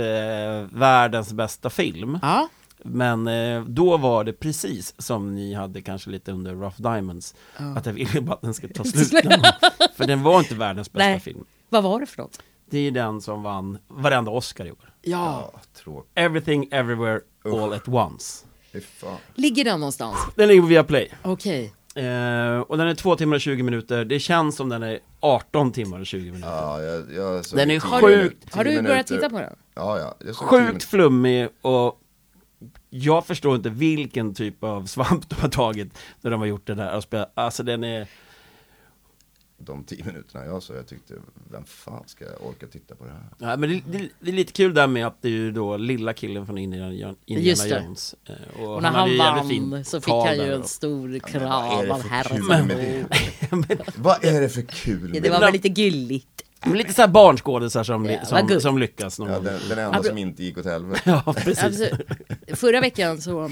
världens bästa film. Ja. Men då var det precis som ni hade kanske lite under Rough Diamonds. Ja. Att jag ville bara att den ska ta slut. För den var inte världens bästa film. Vad var det för något? Det är den som vann varenda Oscar i år. Ja. Everything, Everywhere, All at Once. Ligger den någonstans? Den ligger på Viaplay. Okej. Och den är 2 timmar och 20 minuter. Det känns som den är 18 timmar och 20 minuter. Ja, jag den är sjukt. Har du börjat titta på den? Ja. Jag sjukt flummig och jag förstår inte vilken typ av svamp de har tagit när de har gjort det där. Alltså den är... De 10 minuterna jag tyckte, vem fan ska jag orka titta på det här? Ja, men det är lite kul där med att det är ju då lilla killen från Indiana Jones. Och när han vann så fick han ju en stor kram av herren. Vad är det för kul med det? Det var väl lite gulligt. Men lite så här barnskådisar som lyckas. Ja, den enda som inte gick åt helvete. Ja, precis. Alltså, förra veckan så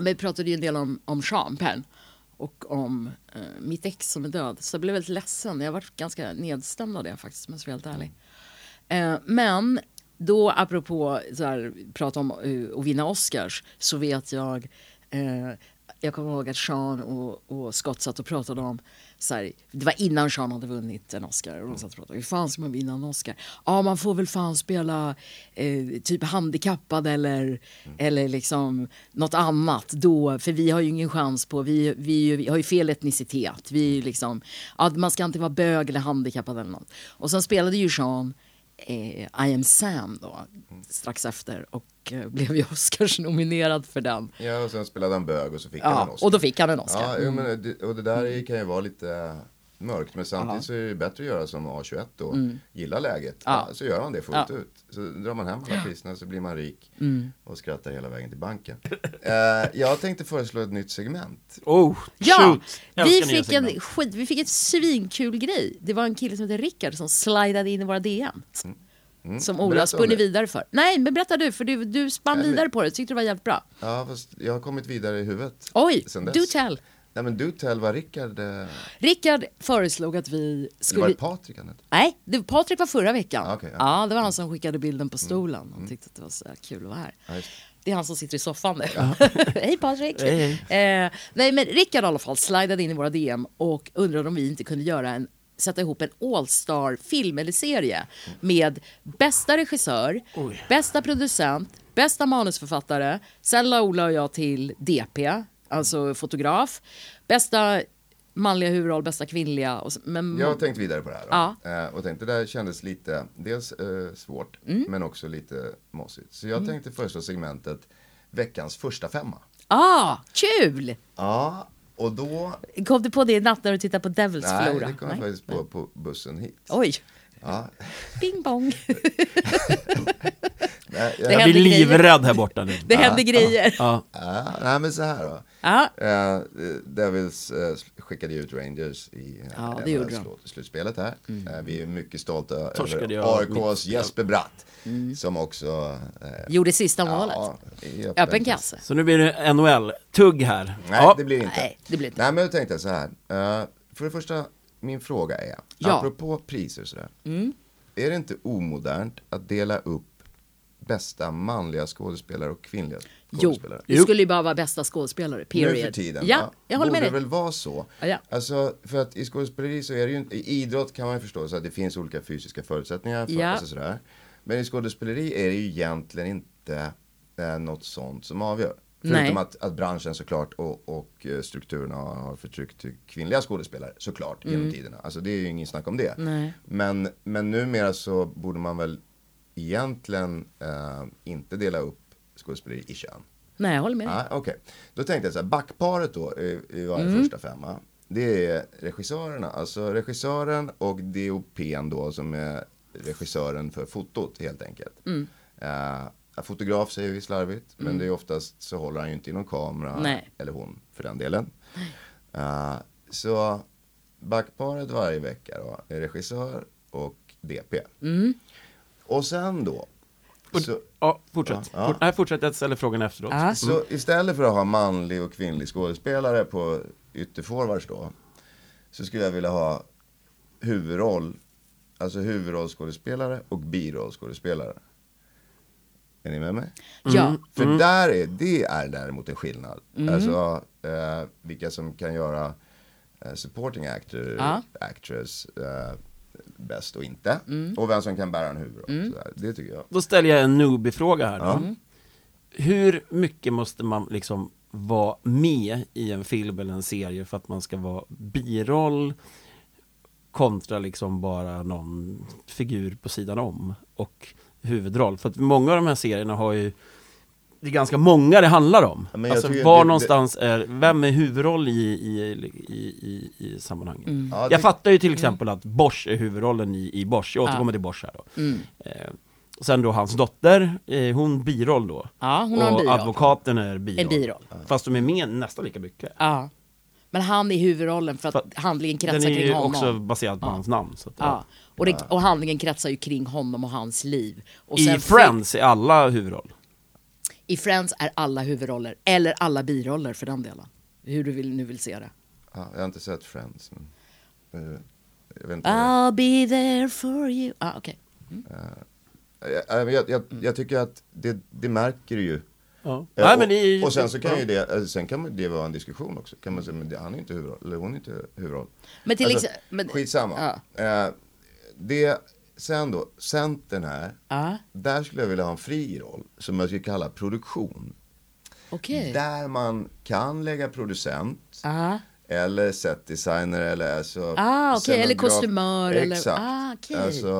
vi pratade ju en del om Sean Penn. Och om mitt ex som är död. Så jag blev väldigt ledsen. Jag var ganska nedstämd av det faktiskt. Men så helt ärlig. Men då apropå så här, prata om att vinna Oscars. Så vet jag. Jag kommer ihåg att Sean och Scott satt och pratade om. Så här, det var innan Sean hade vunnit en Oscar. Och de satt och pratade om. Hur fan ska man vinna en Oscar? Ja, man får väl fan spela typ handikappad eller liksom något annat då. För vi har ju ingen chans på. Vi har ju fel etnicitet. Vi liksom, man ska inte vara bög eller handikappad eller något. Och sen spelade ju Sean I am Sam då strax efter och blev ju Oscars nominerad för den. Ja, och sen spelade han bög och så fick han en Oscar. Och då fick han en Oscar. Ja, men det där kan ju vara lite mörkt, men samtidigt så är det bättre att göra som A21 då. Gilla läget. Ja. Så gör man det fullt ut. Så drar man hem alla priserna så blir man rik och skrattar hela vägen till banken. Jag tänkte föreslå ett nytt segment. Vi fick ett svinkul grej. Det var en kille som heter Rickard som slidade in i våra DM. Som Ola spunnade vidare för. Nej, men berätta du, för du spann vidare på det. Tyckte det var jävligt bra. Ja, fast jag har kommit vidare i huvudet. Oj, do tell. Nej, men du tell vad Rickard... Rickard föreslog att vi skulle... Det var Patrik han hette. Nej, Patrik var förra veckan. Okay. Ja, det var han som skickade bilden på stolen. Han tyckte att det var så kul att vara här. Nice. Det är han som sitter i soffan nu. Ja. Hej Patrik! Hej. Nej, men Rickard i alla fall slidade in i våra DM och undrade om vi inte kunde sätta ihop en all-star-film eller serie med bästa regissör, bästa producent, bästa manusförfattare. Sen la Ola och jag till DP... Alltså fotograf. Bästa manliga huvudroll, bästa kvinnliga. Jag har tänkt vidare på det här. Då. Ja. Och tänkte, det där kändes lite, dels svårt, men också lite mossigt. Så jag tänkte första segmentet, veckans första femma. Kul! Ja, och då... Kom du på det i natt när du tittade på Devils Flora? Nej, det kom jag faktiskt på bussen hit. Oj! Ja. Bing bong. Jag blir livrädd här borta nu. Det händer grejer. Nej, men så här då. Devils skickade ut Rangers i slutspelet här. Vi är mycket stolta över AIKs Jesper Bratt som också gjorde sista målet. Öppen kasse. Så nu blir det NHL-tugg här. Nej, det blir inte. Nej, men jag tänkte så här. För det första, min fråga är, apropå priser sådär, är det inte omodernt att dela upp bästa manliga skådespelare och kvinnliga skådespelare? Jo, det skulle ju bara vara bästa skådespelare, period. Nu för tiden, jag håller med dig. Borde väl vara så. Alltså, för att i skådespeleri så är det ju, i idrott kan man ju förstå så att det finns olika fysiska förutsättningar för och sådär. Men i skådespeleri är det ju egentligen inte något sånt som avgör. Förutom att branschen såklart och strukturerna har förtryckt kvinnliga skådespelare såklart genom tiderna. Alltså det är ju ingen snack om det. Men numera så borde man väl egentligen inte dela upp skådespelare i kön. Nej, jag håller med. Ah, okay. Då tänkte jag så här, backparet då i varje första femma. Det är regissörerna, alltså regissören och DOP:n då, som är regissören för fotot helt enkelt. Mm. Fotograf säger vi slarvigt, men det är oftast så håller han ju inte i någon kamera. Nej. Eller hon för den delen. Så backparet varje vecka då är regissör och DP. Mm. Och sen då så, ja, fortsätt. Ja, ja. Fortsätt att ställa frågan efteråt. Mm. Så istället för att ha manlig och kvinnlig skådespelare på ytterforwards då, så skulle jag vilja ha huvudroll, alltså huvudrollskådespelare och birollskådespelare. Är ni med mig? Ja. Mm. För där är, det är däremot en skillnad. Mm. Alltså vilka som kan göra supporting actor, actress, bäst och inte. Mm. Och vem som kan bära en huvudroll. Mm. Det tycker jag. Då ställer jag en noobie-fråga här då. Mm. Hur mycket måste man liksom vara med i en film eller en serie för att man ska vara biroll kontra liksom bara någon figur på sidan om och huvudroll? För att många av de här serierna har ju, det är ganska många det handlar om. Alltså var det, någonstans är, vem är huvudroll i sammanhanget? Mm. Ja, jag fattar ju till exempel att Bosch är huvudrollen i Bosch. Jag återkommer till Bosch här då. Mm. Sen då hans dotter, hon biroll då. Ja, hon har en biroll. Och advokaten är biroll. Fast de är med nästan lika mycket. Ja. Men han är huvudrollen för att handlingen kretsar kring honom. Den är ju också baserad på hans namn. Så att, och handlingen kretsar ju kring honom och hans liv. Och sen i Friends är alla huvudroll. I Friends är alla huvudroller, eller alla biroller för den delen. Hur du vill se det. Ja, jag har inte sett Friends. Men jag vet inte. I'll be there for you. Ah, okej. Okay. Jag tycker att det märker ju. Ja. Nej, men och sen så kan ju det, sen kan det vara en diskussion också. Kan man säga, men han är inte huvudroll, eller hon är inte huvudroll. Men till alltså, skitsamma. Ja. Det sen då, centern här, där skulle jag vilja ha en fri roll som jag skulle kalla produktion. Okay. Där man kan lägga producent eller setdesigner eller alltså eller kostymör eller alltså,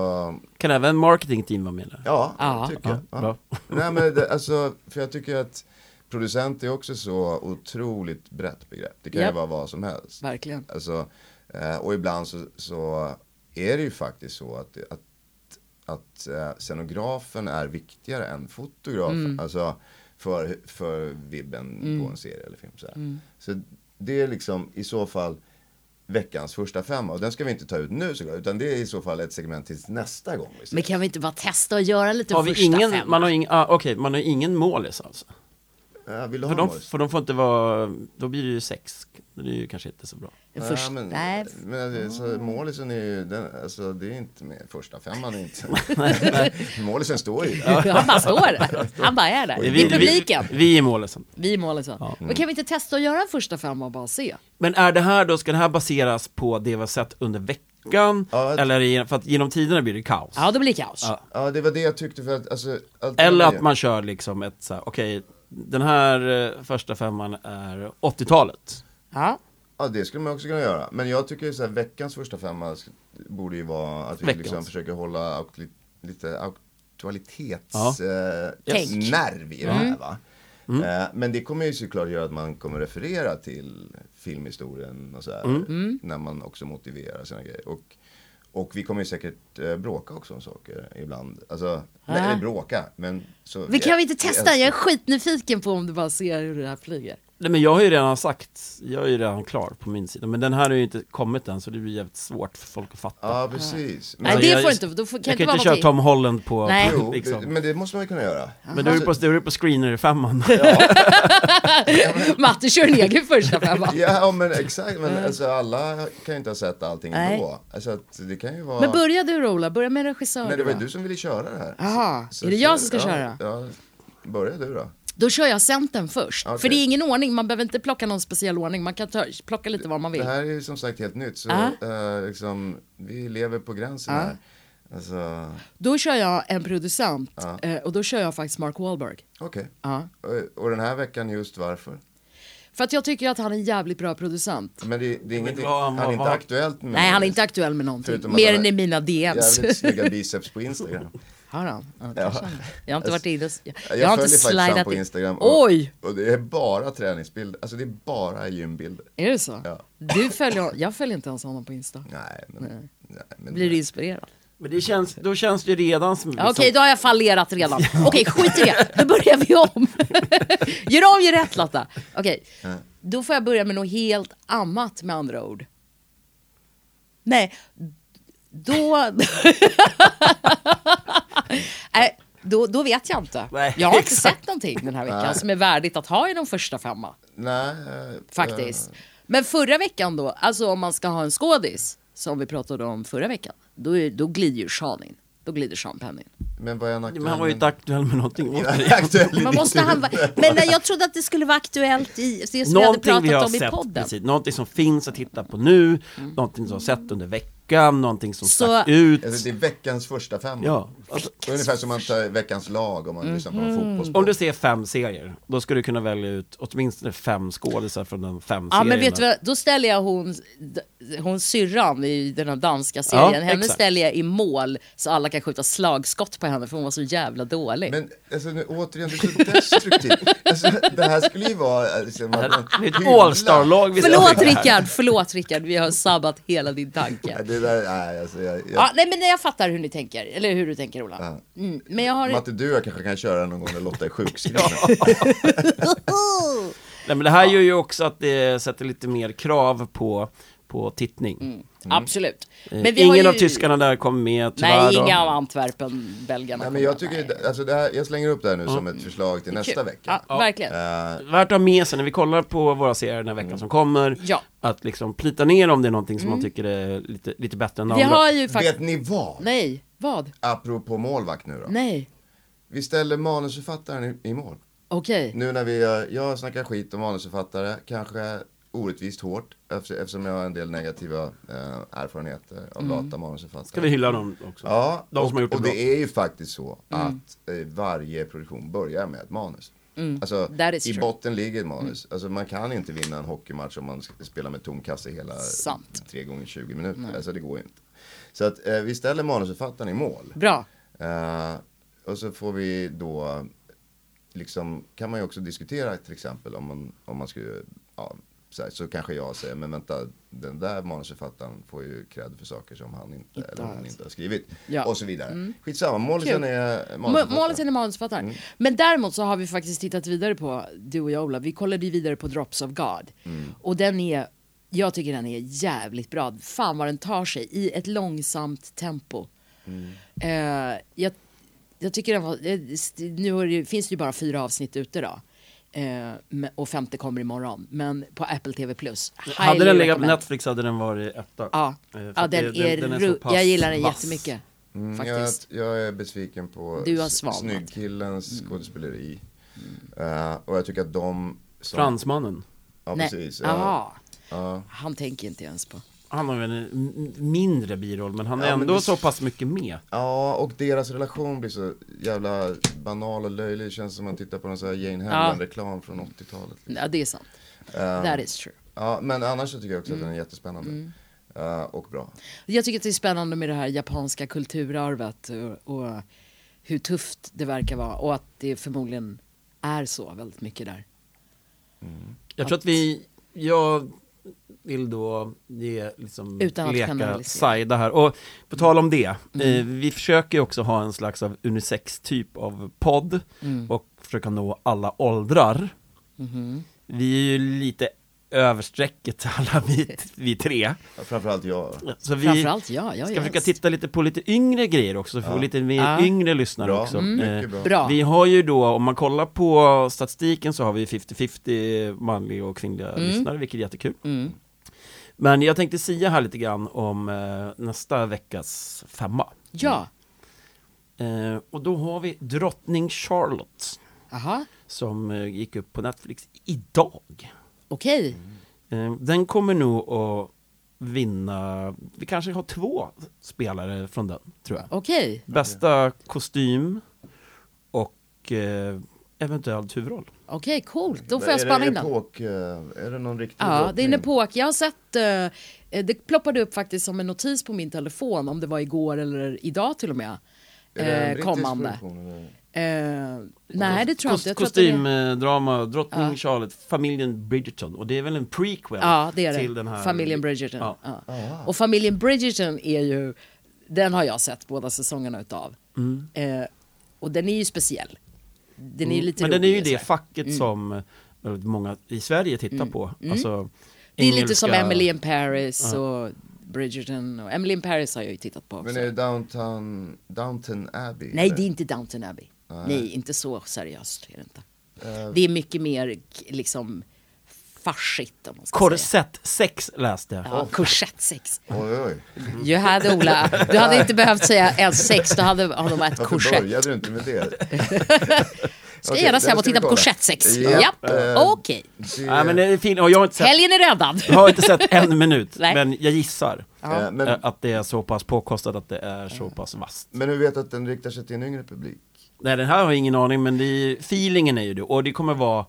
kan även marketingteam vara med där. Ja, tycker jag. Ja. Nej, men alltså, för jag tycker att producent är också så otroligt brett begrepp. Det kan ju vara vad som helst. Verkligen. Alltså, och ibland så är det ju faktiskt så att scenografen är viktigare än fotografen, alltså för vibben på en serie eller film så här. Mm. Så det är liksom i så fall veckans första femma. Och den ska vi inte ta ut nu såklart, utan det är i så fall ett segment till nästa gång. Men kan vi inte bara testa och göra lite första femma? Man har ingen målis alltså. De får inte vara, då blir det ju sex. Det är ju kanske inte så bra. Men så målisen är ju den, alltså det är inte med första femman är inte. Målisen står ju. Han bara står där. Han bara är där. I publiken. Vi är målisen. Ja. Men kan vi inte testa att göra en första femma och bara se? Men är det här då, ska det här baseras på det vi har sett under veckan? Ja, eller för att genom tiderna blir det kaos. Ja, det blir kaos. Ja, det var det jag tyckte, för att alltså, eller att man kör liksom ett så här, okej, den här första femman är 80-talet. Ja. Ja, det skulle man också kunna göra. Men jag tycker så här, veckans första femma borde ju vara att vi liksom försöker hålla lite aktualitetsnerv i det här, va? Mm. Men det kommer ju såklart göra att man kommer referera till filmhistorien och så här, när man också motiverar sina grejer. Och vi kommer ju säkert bråka också om saker ibland. Alltså, eller bråka. Men så, kan vi inte testa? Jag är skitnyfiken på om du bara ser hur det här flyger. Nej, men jag har ju redan sagt, jag är ju redan klar på min sida. Men den här har ju inte kommit än, så det blir jävligt svårt för folk att fatta. Ja, precis. Men, nej, det får inte. Då kan jag inte köra Tom Holland på... Nej. Jo, liksom. Men det måste man ju kunna göra. Men du är ju på screener i femman. Ja. Matte kör en egen första femman. Ja, men exakt. Men alltså, alla kan ju inte ha sett allting ändå. Alltså, att det kan ju vara... Men börja du, Ola. Börja med regissör. Nej, det var ju du som ville köra det här. Jaha, är det jag som ska köra? Ja, börja du då. Då kör jag centern först. Okay. För det är ingen ordning. Man behöver inte plocka någon speciell ordning. Man kan plocka lite vad man vill. Det här är ju som sagt helt nytt. Så liksom, vi lever på gränsen här. Alltså... Då kör jag en producent. Och då kör jag faktiskt Mark Wahlberg. Okej. Och den här veckan just varför? För att jag tycker att han är en jävligt bra producent. Men det är ingenting, han är inte aktuell med någonting. Nej, han är inte aktuell med någonting. Mer än i mina DMs. Jävligt snygga biceps på Instagram. Har han? Jag har inte varit inne. Jag har inte slidat på Instagram. Oj! Och det är bara träningsbilder. Alltså det är bara gymbilder. Är det så? Ja. Du följer, jag följer inte ens honom på Insta. Nej, men blir du inspirerad? Men det känns, då känns det redan som... Liksom... Okej, då har jag fallerat redan. Okej, skit i det. Då börjar vi om. Gör om, gör rätt, Lotta. Okej. Då får jag börja med något helt annat, med andra ord. Nej, då vet jag inte. Nej, jag har inte sett någonting den här veckan som är värdigt att ha i de första 5. Nej. Faktiskt. Men förra veckan då, alltså om man ska ha en skådis, som vi pratade om förra veckan, då glider ju Sean in. Då glider Sean Penn in. Men vad är han aktuell? Men han var ju inte aktuell med någonting. Man måste handla. Men nej, jag trodde att det skulle vara aktuellt i det som vi hade pratat om i podden. Precis. Någonting som finns att titta på nu, någonting som sett under veckan, någonting som stack ut. Alltså, det är veckans första 5. Ja. Alltså, ungefär som man tar veckans lag om man lyssnar på en fotbollssport. Om du ser 5 serier, då skulle du kunna välja ut åtminstone 5 skådisar från de 5 serierna. Ja, men vet du vad? Då ställer jag hon syrran i den här danska serien. Ja, henne ställer jag i mål så alla kan skjuta slagskott på henne, för hon var så jävla dålig. Men alltså, nu, återigen, det är så destruktivt. Alltså, det här skulle ju vara... Alltså, ett all-star-lag. Förlåt, Rickard. Vi har sabbat hela din tanke. Det där, nej, alltså, nej, men jag fattar hur ni tänker. Eller hur du tänker, Ola. Men jag har... Matte, jag kanske kan köra någon gång när Lotta är sjukskriven. Nej, men det här gör ju också att det sätter lite mer krav på tittning. Absolut. Men ingen av tyskarna där kom med, tyvärr. Nej, inga av Antwerpen, belgarna. Nej, men jag tycker alltså det här, jag slänger upp det här nu som ett förslag till nästa vecka. Ja, verkligen. Värt att ha med sig när vi kollar på våra serier den här veckan som kommer, att liksom plita ner om det är någonting som man tycker är lite bättre än andra. Vet ni vad? Nej, vad? Apropå målvakt nu då. Nej. Vi ställer manusförfattaren i mål. Okej. Nu när jag snackar skit om manusförfattare, kanske orättvist hårt, eftersom jag har en del negativa erfarenheter av lata manusförfattare. Ska vi hylla dem också? Ja, de som har gjort det bra. Det är ju faktiskt så att varje produktion börjar med ett manus. Alltså, i botten ligger ett manus. Alltså, man kan inte vinna en hockeymatch om man spelar med tom kasse hela 3 gånger 20 minuter. Nej. Alltså, det går ju inte. Så att vi ställer manusförfattaren i mål. Bra. Och så får vi då liksom, kan man ju också diskutera till exempel om man skulle... Ja, så kanske jag säger, men vänta, den där manusförfattaren får ju cred för saker som han inte har skrivit. Ja. Och så vidare. Skitsamma, målisen är manusförfattaren. Men däremot så har vi faktiskt tittat vidare på, du och jag, Ola, vi kollade ju vidare på Drops of God. Och jag tycker den är jävligt bra. Fan vad den tar sig i ett långsamt tempo. Jag tycker den var, nu finns det ju bara 4 avsnitt ute då. Och 50 kommer imorgon, men på Apple TV Plus. Hade den legat på Netflix hade den varit 1. Ja, den är jag gillar den jättemycket. Faktiskt. Jag är besviken på snyggkillens skådespeleri. Och jag tycker att fransmannen. Ja, precis. Han tänker inte ens på. Han har en mindre biroll, men han är ändå så pass mycket med. Ja, och deras relation blir så jävla banal och löjlig. Det känns som man tittar på någon sån här Jane Helen-reklam från 80-talet. Liksom. Ja, det är sant. That is true. Ja, men annars så tycker jag också att den är jättespännande. Och bra. Jag tycker att det är spännande med det här japanska kulturarvet och hur tufft det verkar vara. Och att det förmodligen är så väldigt mycket där. Jag tror att jag vill då ge liksom leka sajda här. Och på tal om det, vi försöker också ha en slags av unisex typ av podd och försöka nå alla åldrar. Vi är ju lite översträcket alla vi 3. Ja, framförallt jag. Så vi ska försöka titta lite på lite yngre grejer också, för lite mer yngre lyssnare också. Bra. Vi har ju då, om man kollar på statistiken, så har vi 50-50 manliga och kvinnliga lyssnare, vilket är jättekul. Men jag tänkte säga här lite grann om nästa veckas 5. Ja. Och då har vi Drottning Charlotte. Aha. Som gick upp på Netflix idag. Okej. Den kommer nog att vinna. Vi kanske har 2 spelare från den, tror jag. Okej. Bästa kostym och eventuellt huvudroll. Okej, coolt. Då får jag spana in den. Är det någon riktig det är en epok. Jag har sett, det ploppade upp faktiskt som en notis på min telefon, om det var igår eller idag till och med. kommande. Nej, det tror jag inte. Kostymdrama, drottning Charlotte, familjen Bridgerton. Och det är väl en prequel till den här familjen Bridgerton. Och familjen Bridgerton är ju, den har jag sett båda säsongerna utav. Och den är ju speciell. Den är lite rolig, men den är ju det facket som många i Sverige tittar på. Alltså, det är lite som Emily in Paris och Bridgerton. Och Emily in Paris har jag ju tittat på också. Men är det Downton Abbey? Nej, eller? Det är inte Downton Abbey. Nej, inte så seriöst är det inte. Det är mycket mer liksom farsigt om man ska säga. Sex läste jag. Ja, korsettsex. Du hade, Ola, du hade inte behövt säga en sex, du hade honom ett korsett. Började du inte med det? Ska jag gärna säga och titta på korsettsex. Japp, okej. Helgen är räddad. Jag har inte sett en minut, men jag gissar att det är så pass påkostat att det är så pass vasst. Men du vet att den riktar sig till en yngre publik? Nej, den här har ingen aning, men feelingen är ju det. Och det kommer vara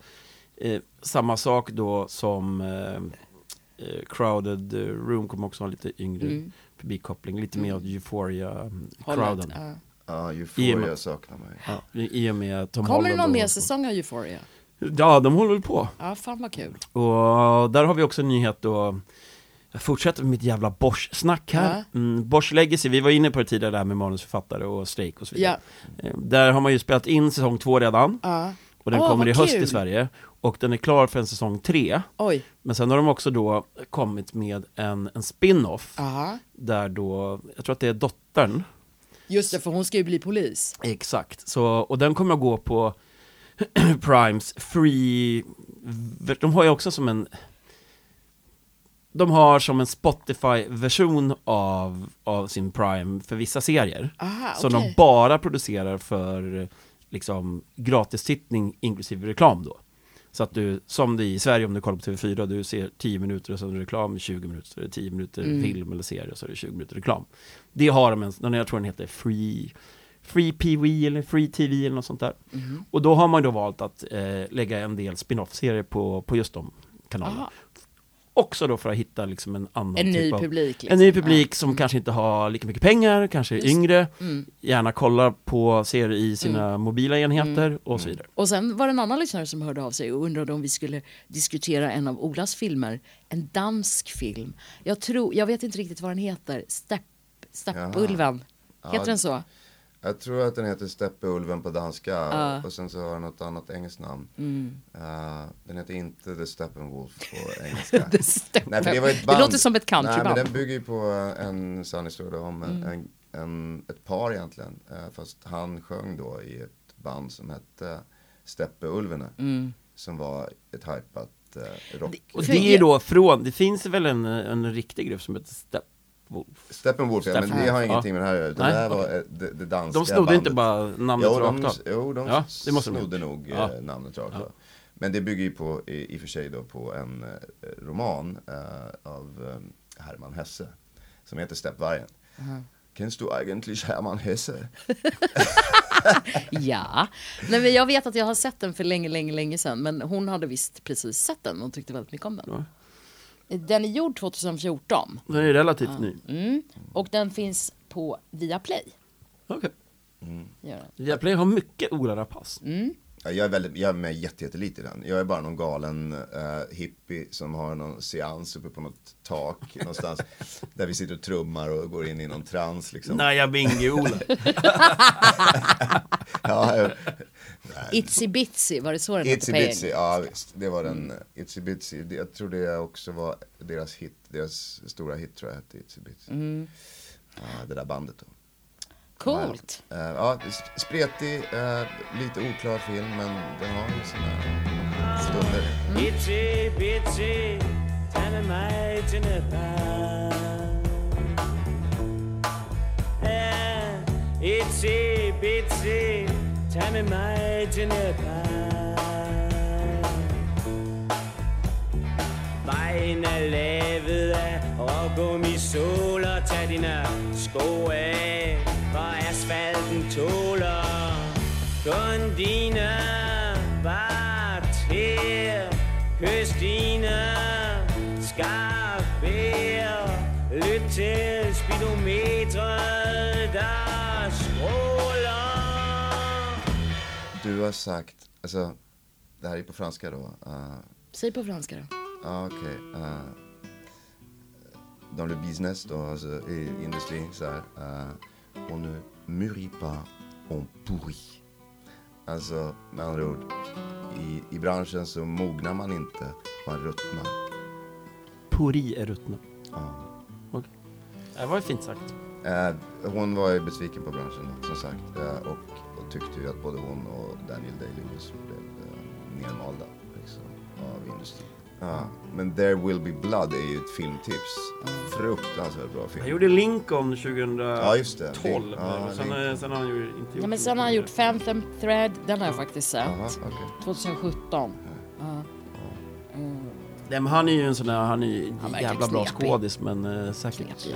samma sak då som Crowded Room kommer också ha lite yngre publikkoppling. Lite mer åt Euphoria-crowden. Ja, Euphoria saknar man ju. I och med Tom Holland. Kommer det någon mer säsong av Euphoria? Ja, de håller på. Ja, fan vad kul. Och där har vi också en nyhet då. Jag fortsätter med mitt jävla Bosch-snack här. Bosch Legacy, vi var inne på det tidigare där med manusförfattare och strejk och så vidare. Där har man ju spelat in säsong 2 redan. Och den kommer i höst i Sverige. Och den är klar för en säsong 3. Men sen har de också då kommit med en spin-off. Där då, jag tror att det är dottern. Just det, för hon ska ju bli polis. Exakt. Så, och den kommer att gå på Primes free... De har ju också som en... De har som en Spotify-version av sin Prime för vissa serier. Som de bara producerar för liksom gratistittning inklusive reklam då. Så att du, som det är i Sverige om du kollar på TV4, du ser 10 minuter och sen reklam, 20 minuter, så är det 10 minuter film eller serie och så är det 20 minuter reklam. Det har de en, jag tror den heter Free PV eller Free TV eller något sånt där. Och då har man då valt att lägga en del spin-off-serier på just de kanalerna. Också då för att hitta liksom en annan typ av... Publik, liksom. En ny publik som kanske inte har lika mycket pengar, kanske är yngre, gärna kollar på serier i sina mobila enheter och så vidare. Och sen var det en annan lyssnare som hörde av sig och undrade om vi skulle diskutera en av Olas filmer, en dansk film. Jag vet inte riktigt vad den heter. Steppulven. Heter den så? Jag tror att den heter Steppulven på danska och sen så har den något annat engelskt namn. Den heter inte The Steppenwolf på engelska. Nej, för det var ett band. Det låter som ett countryband. Nej, men den bygger ju på en sann historia om ett par egentligen. Fast han sjöng då i ett band som hette Steppeulverna. Som var ett hypat rock. Och det är då från, det finns väl en riktig grupp som heter Steppenwolf, ja, men det har ingenting med det här. Det här var det danska. De snodde bandet. Inte bara namnet rakt av. Jo, de snodde nog namnet rakt av. Men det bygger ju på, i och för sig då, på en roman av Hermann Hesse som heter Steppvargen. Känns du egentligen Hermann Hesse? Ja. Nej, men jag vet att jag har sett den för länge sedan. Men hon hade visst precis sett den och tyckte väldigt mycket om den. Den är gjord 2014. Den är relativt ny. Och den finns på Viaplay. Okej. Viaplay har mycket oglada pass. Ja, jag är med jättelite i den. Jag är bara någon galen hippie som har någon seans uppe på något tak någonstans. Där vi sitter och trummar och går in i någon trans liksom. Nej, jag bingi Ola. Itsy Bitsy, var det så den hette på engelska? Ja, visst. Det var den. Itsy Bitsy, jag tror det också var deras hit. Deras stora hit tror jag hette Itsy Bitsy. Ja, det där bandet då. Coolt. Ja, spretig, lite oklar film, men den har ju sina stunder. Itsy Bitsy, tände mig till näppan. Itsy Bitsy, tände mig till näppan. Vejen är lavet af rågummisål och tag dina sko af. Og asfalten tåler kun dine bare tæer. Kys dine skarpere. Lyt til speedometret der skråler. du har sagt, alltså det här är på franska då. Säg på franska då. Ja, okej. Dans le business då, alltså i industrin så här. On ne mûrit pas, on pourrit. Alltså med andra ord, i branschen så mognar man inte, man ruttnar. Pourri är ruttna. Ja. Okej. Det var ju fint sagt. Hon var ju besviken på branschen som sagt, och tyckte ju att både hon och Daniel Day-Lewis blev nermalda liksom, av industrin. Men There Will Be Blood är ju ett filmtips. Fruktansvärt bra film. Han gjorde Lincoln 2012. Ja, just det. Sen har han ju inte gjort. Ja, men sen har han gjort Phantom Thread. Den har jag faktiskt sett. Aha, okay. 2017. Men han är ju en sån där, han är ju jävla bra skådis, men säkert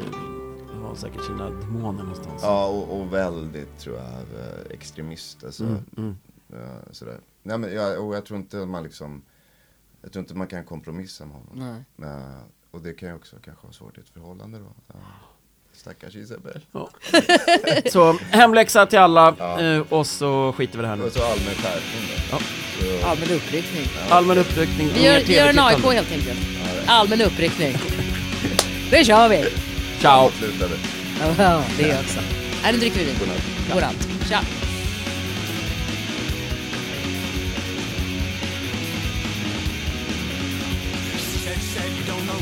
har säkert sina demoner någonstans. Ja, och väldigt tror jag extremist alltså. Sådär. Nej, men jag tror inte man liksom, jag tror inte man kan kompromissa med honom. Nej. Men, och det kan ju också kanske ha svårt i ett förhållande då. Stackars Isabelle. Ja. Så hemläxa till alla, och så skiter vi det här nu. Och så allmän skärpning då. Ja. Så. Allmän uppryckning. Ja. Allmän uppryckning. Vi gör en AIK helt enkelt. Ja, allmän uppryckning. Det kör vi. Ciao. Slutade. Ja, det också. Nu dricker vi vin. Godnatt. Ciao. Said you don't know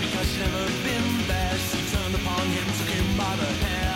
because you never been there. She turned upon him, took him by the hair.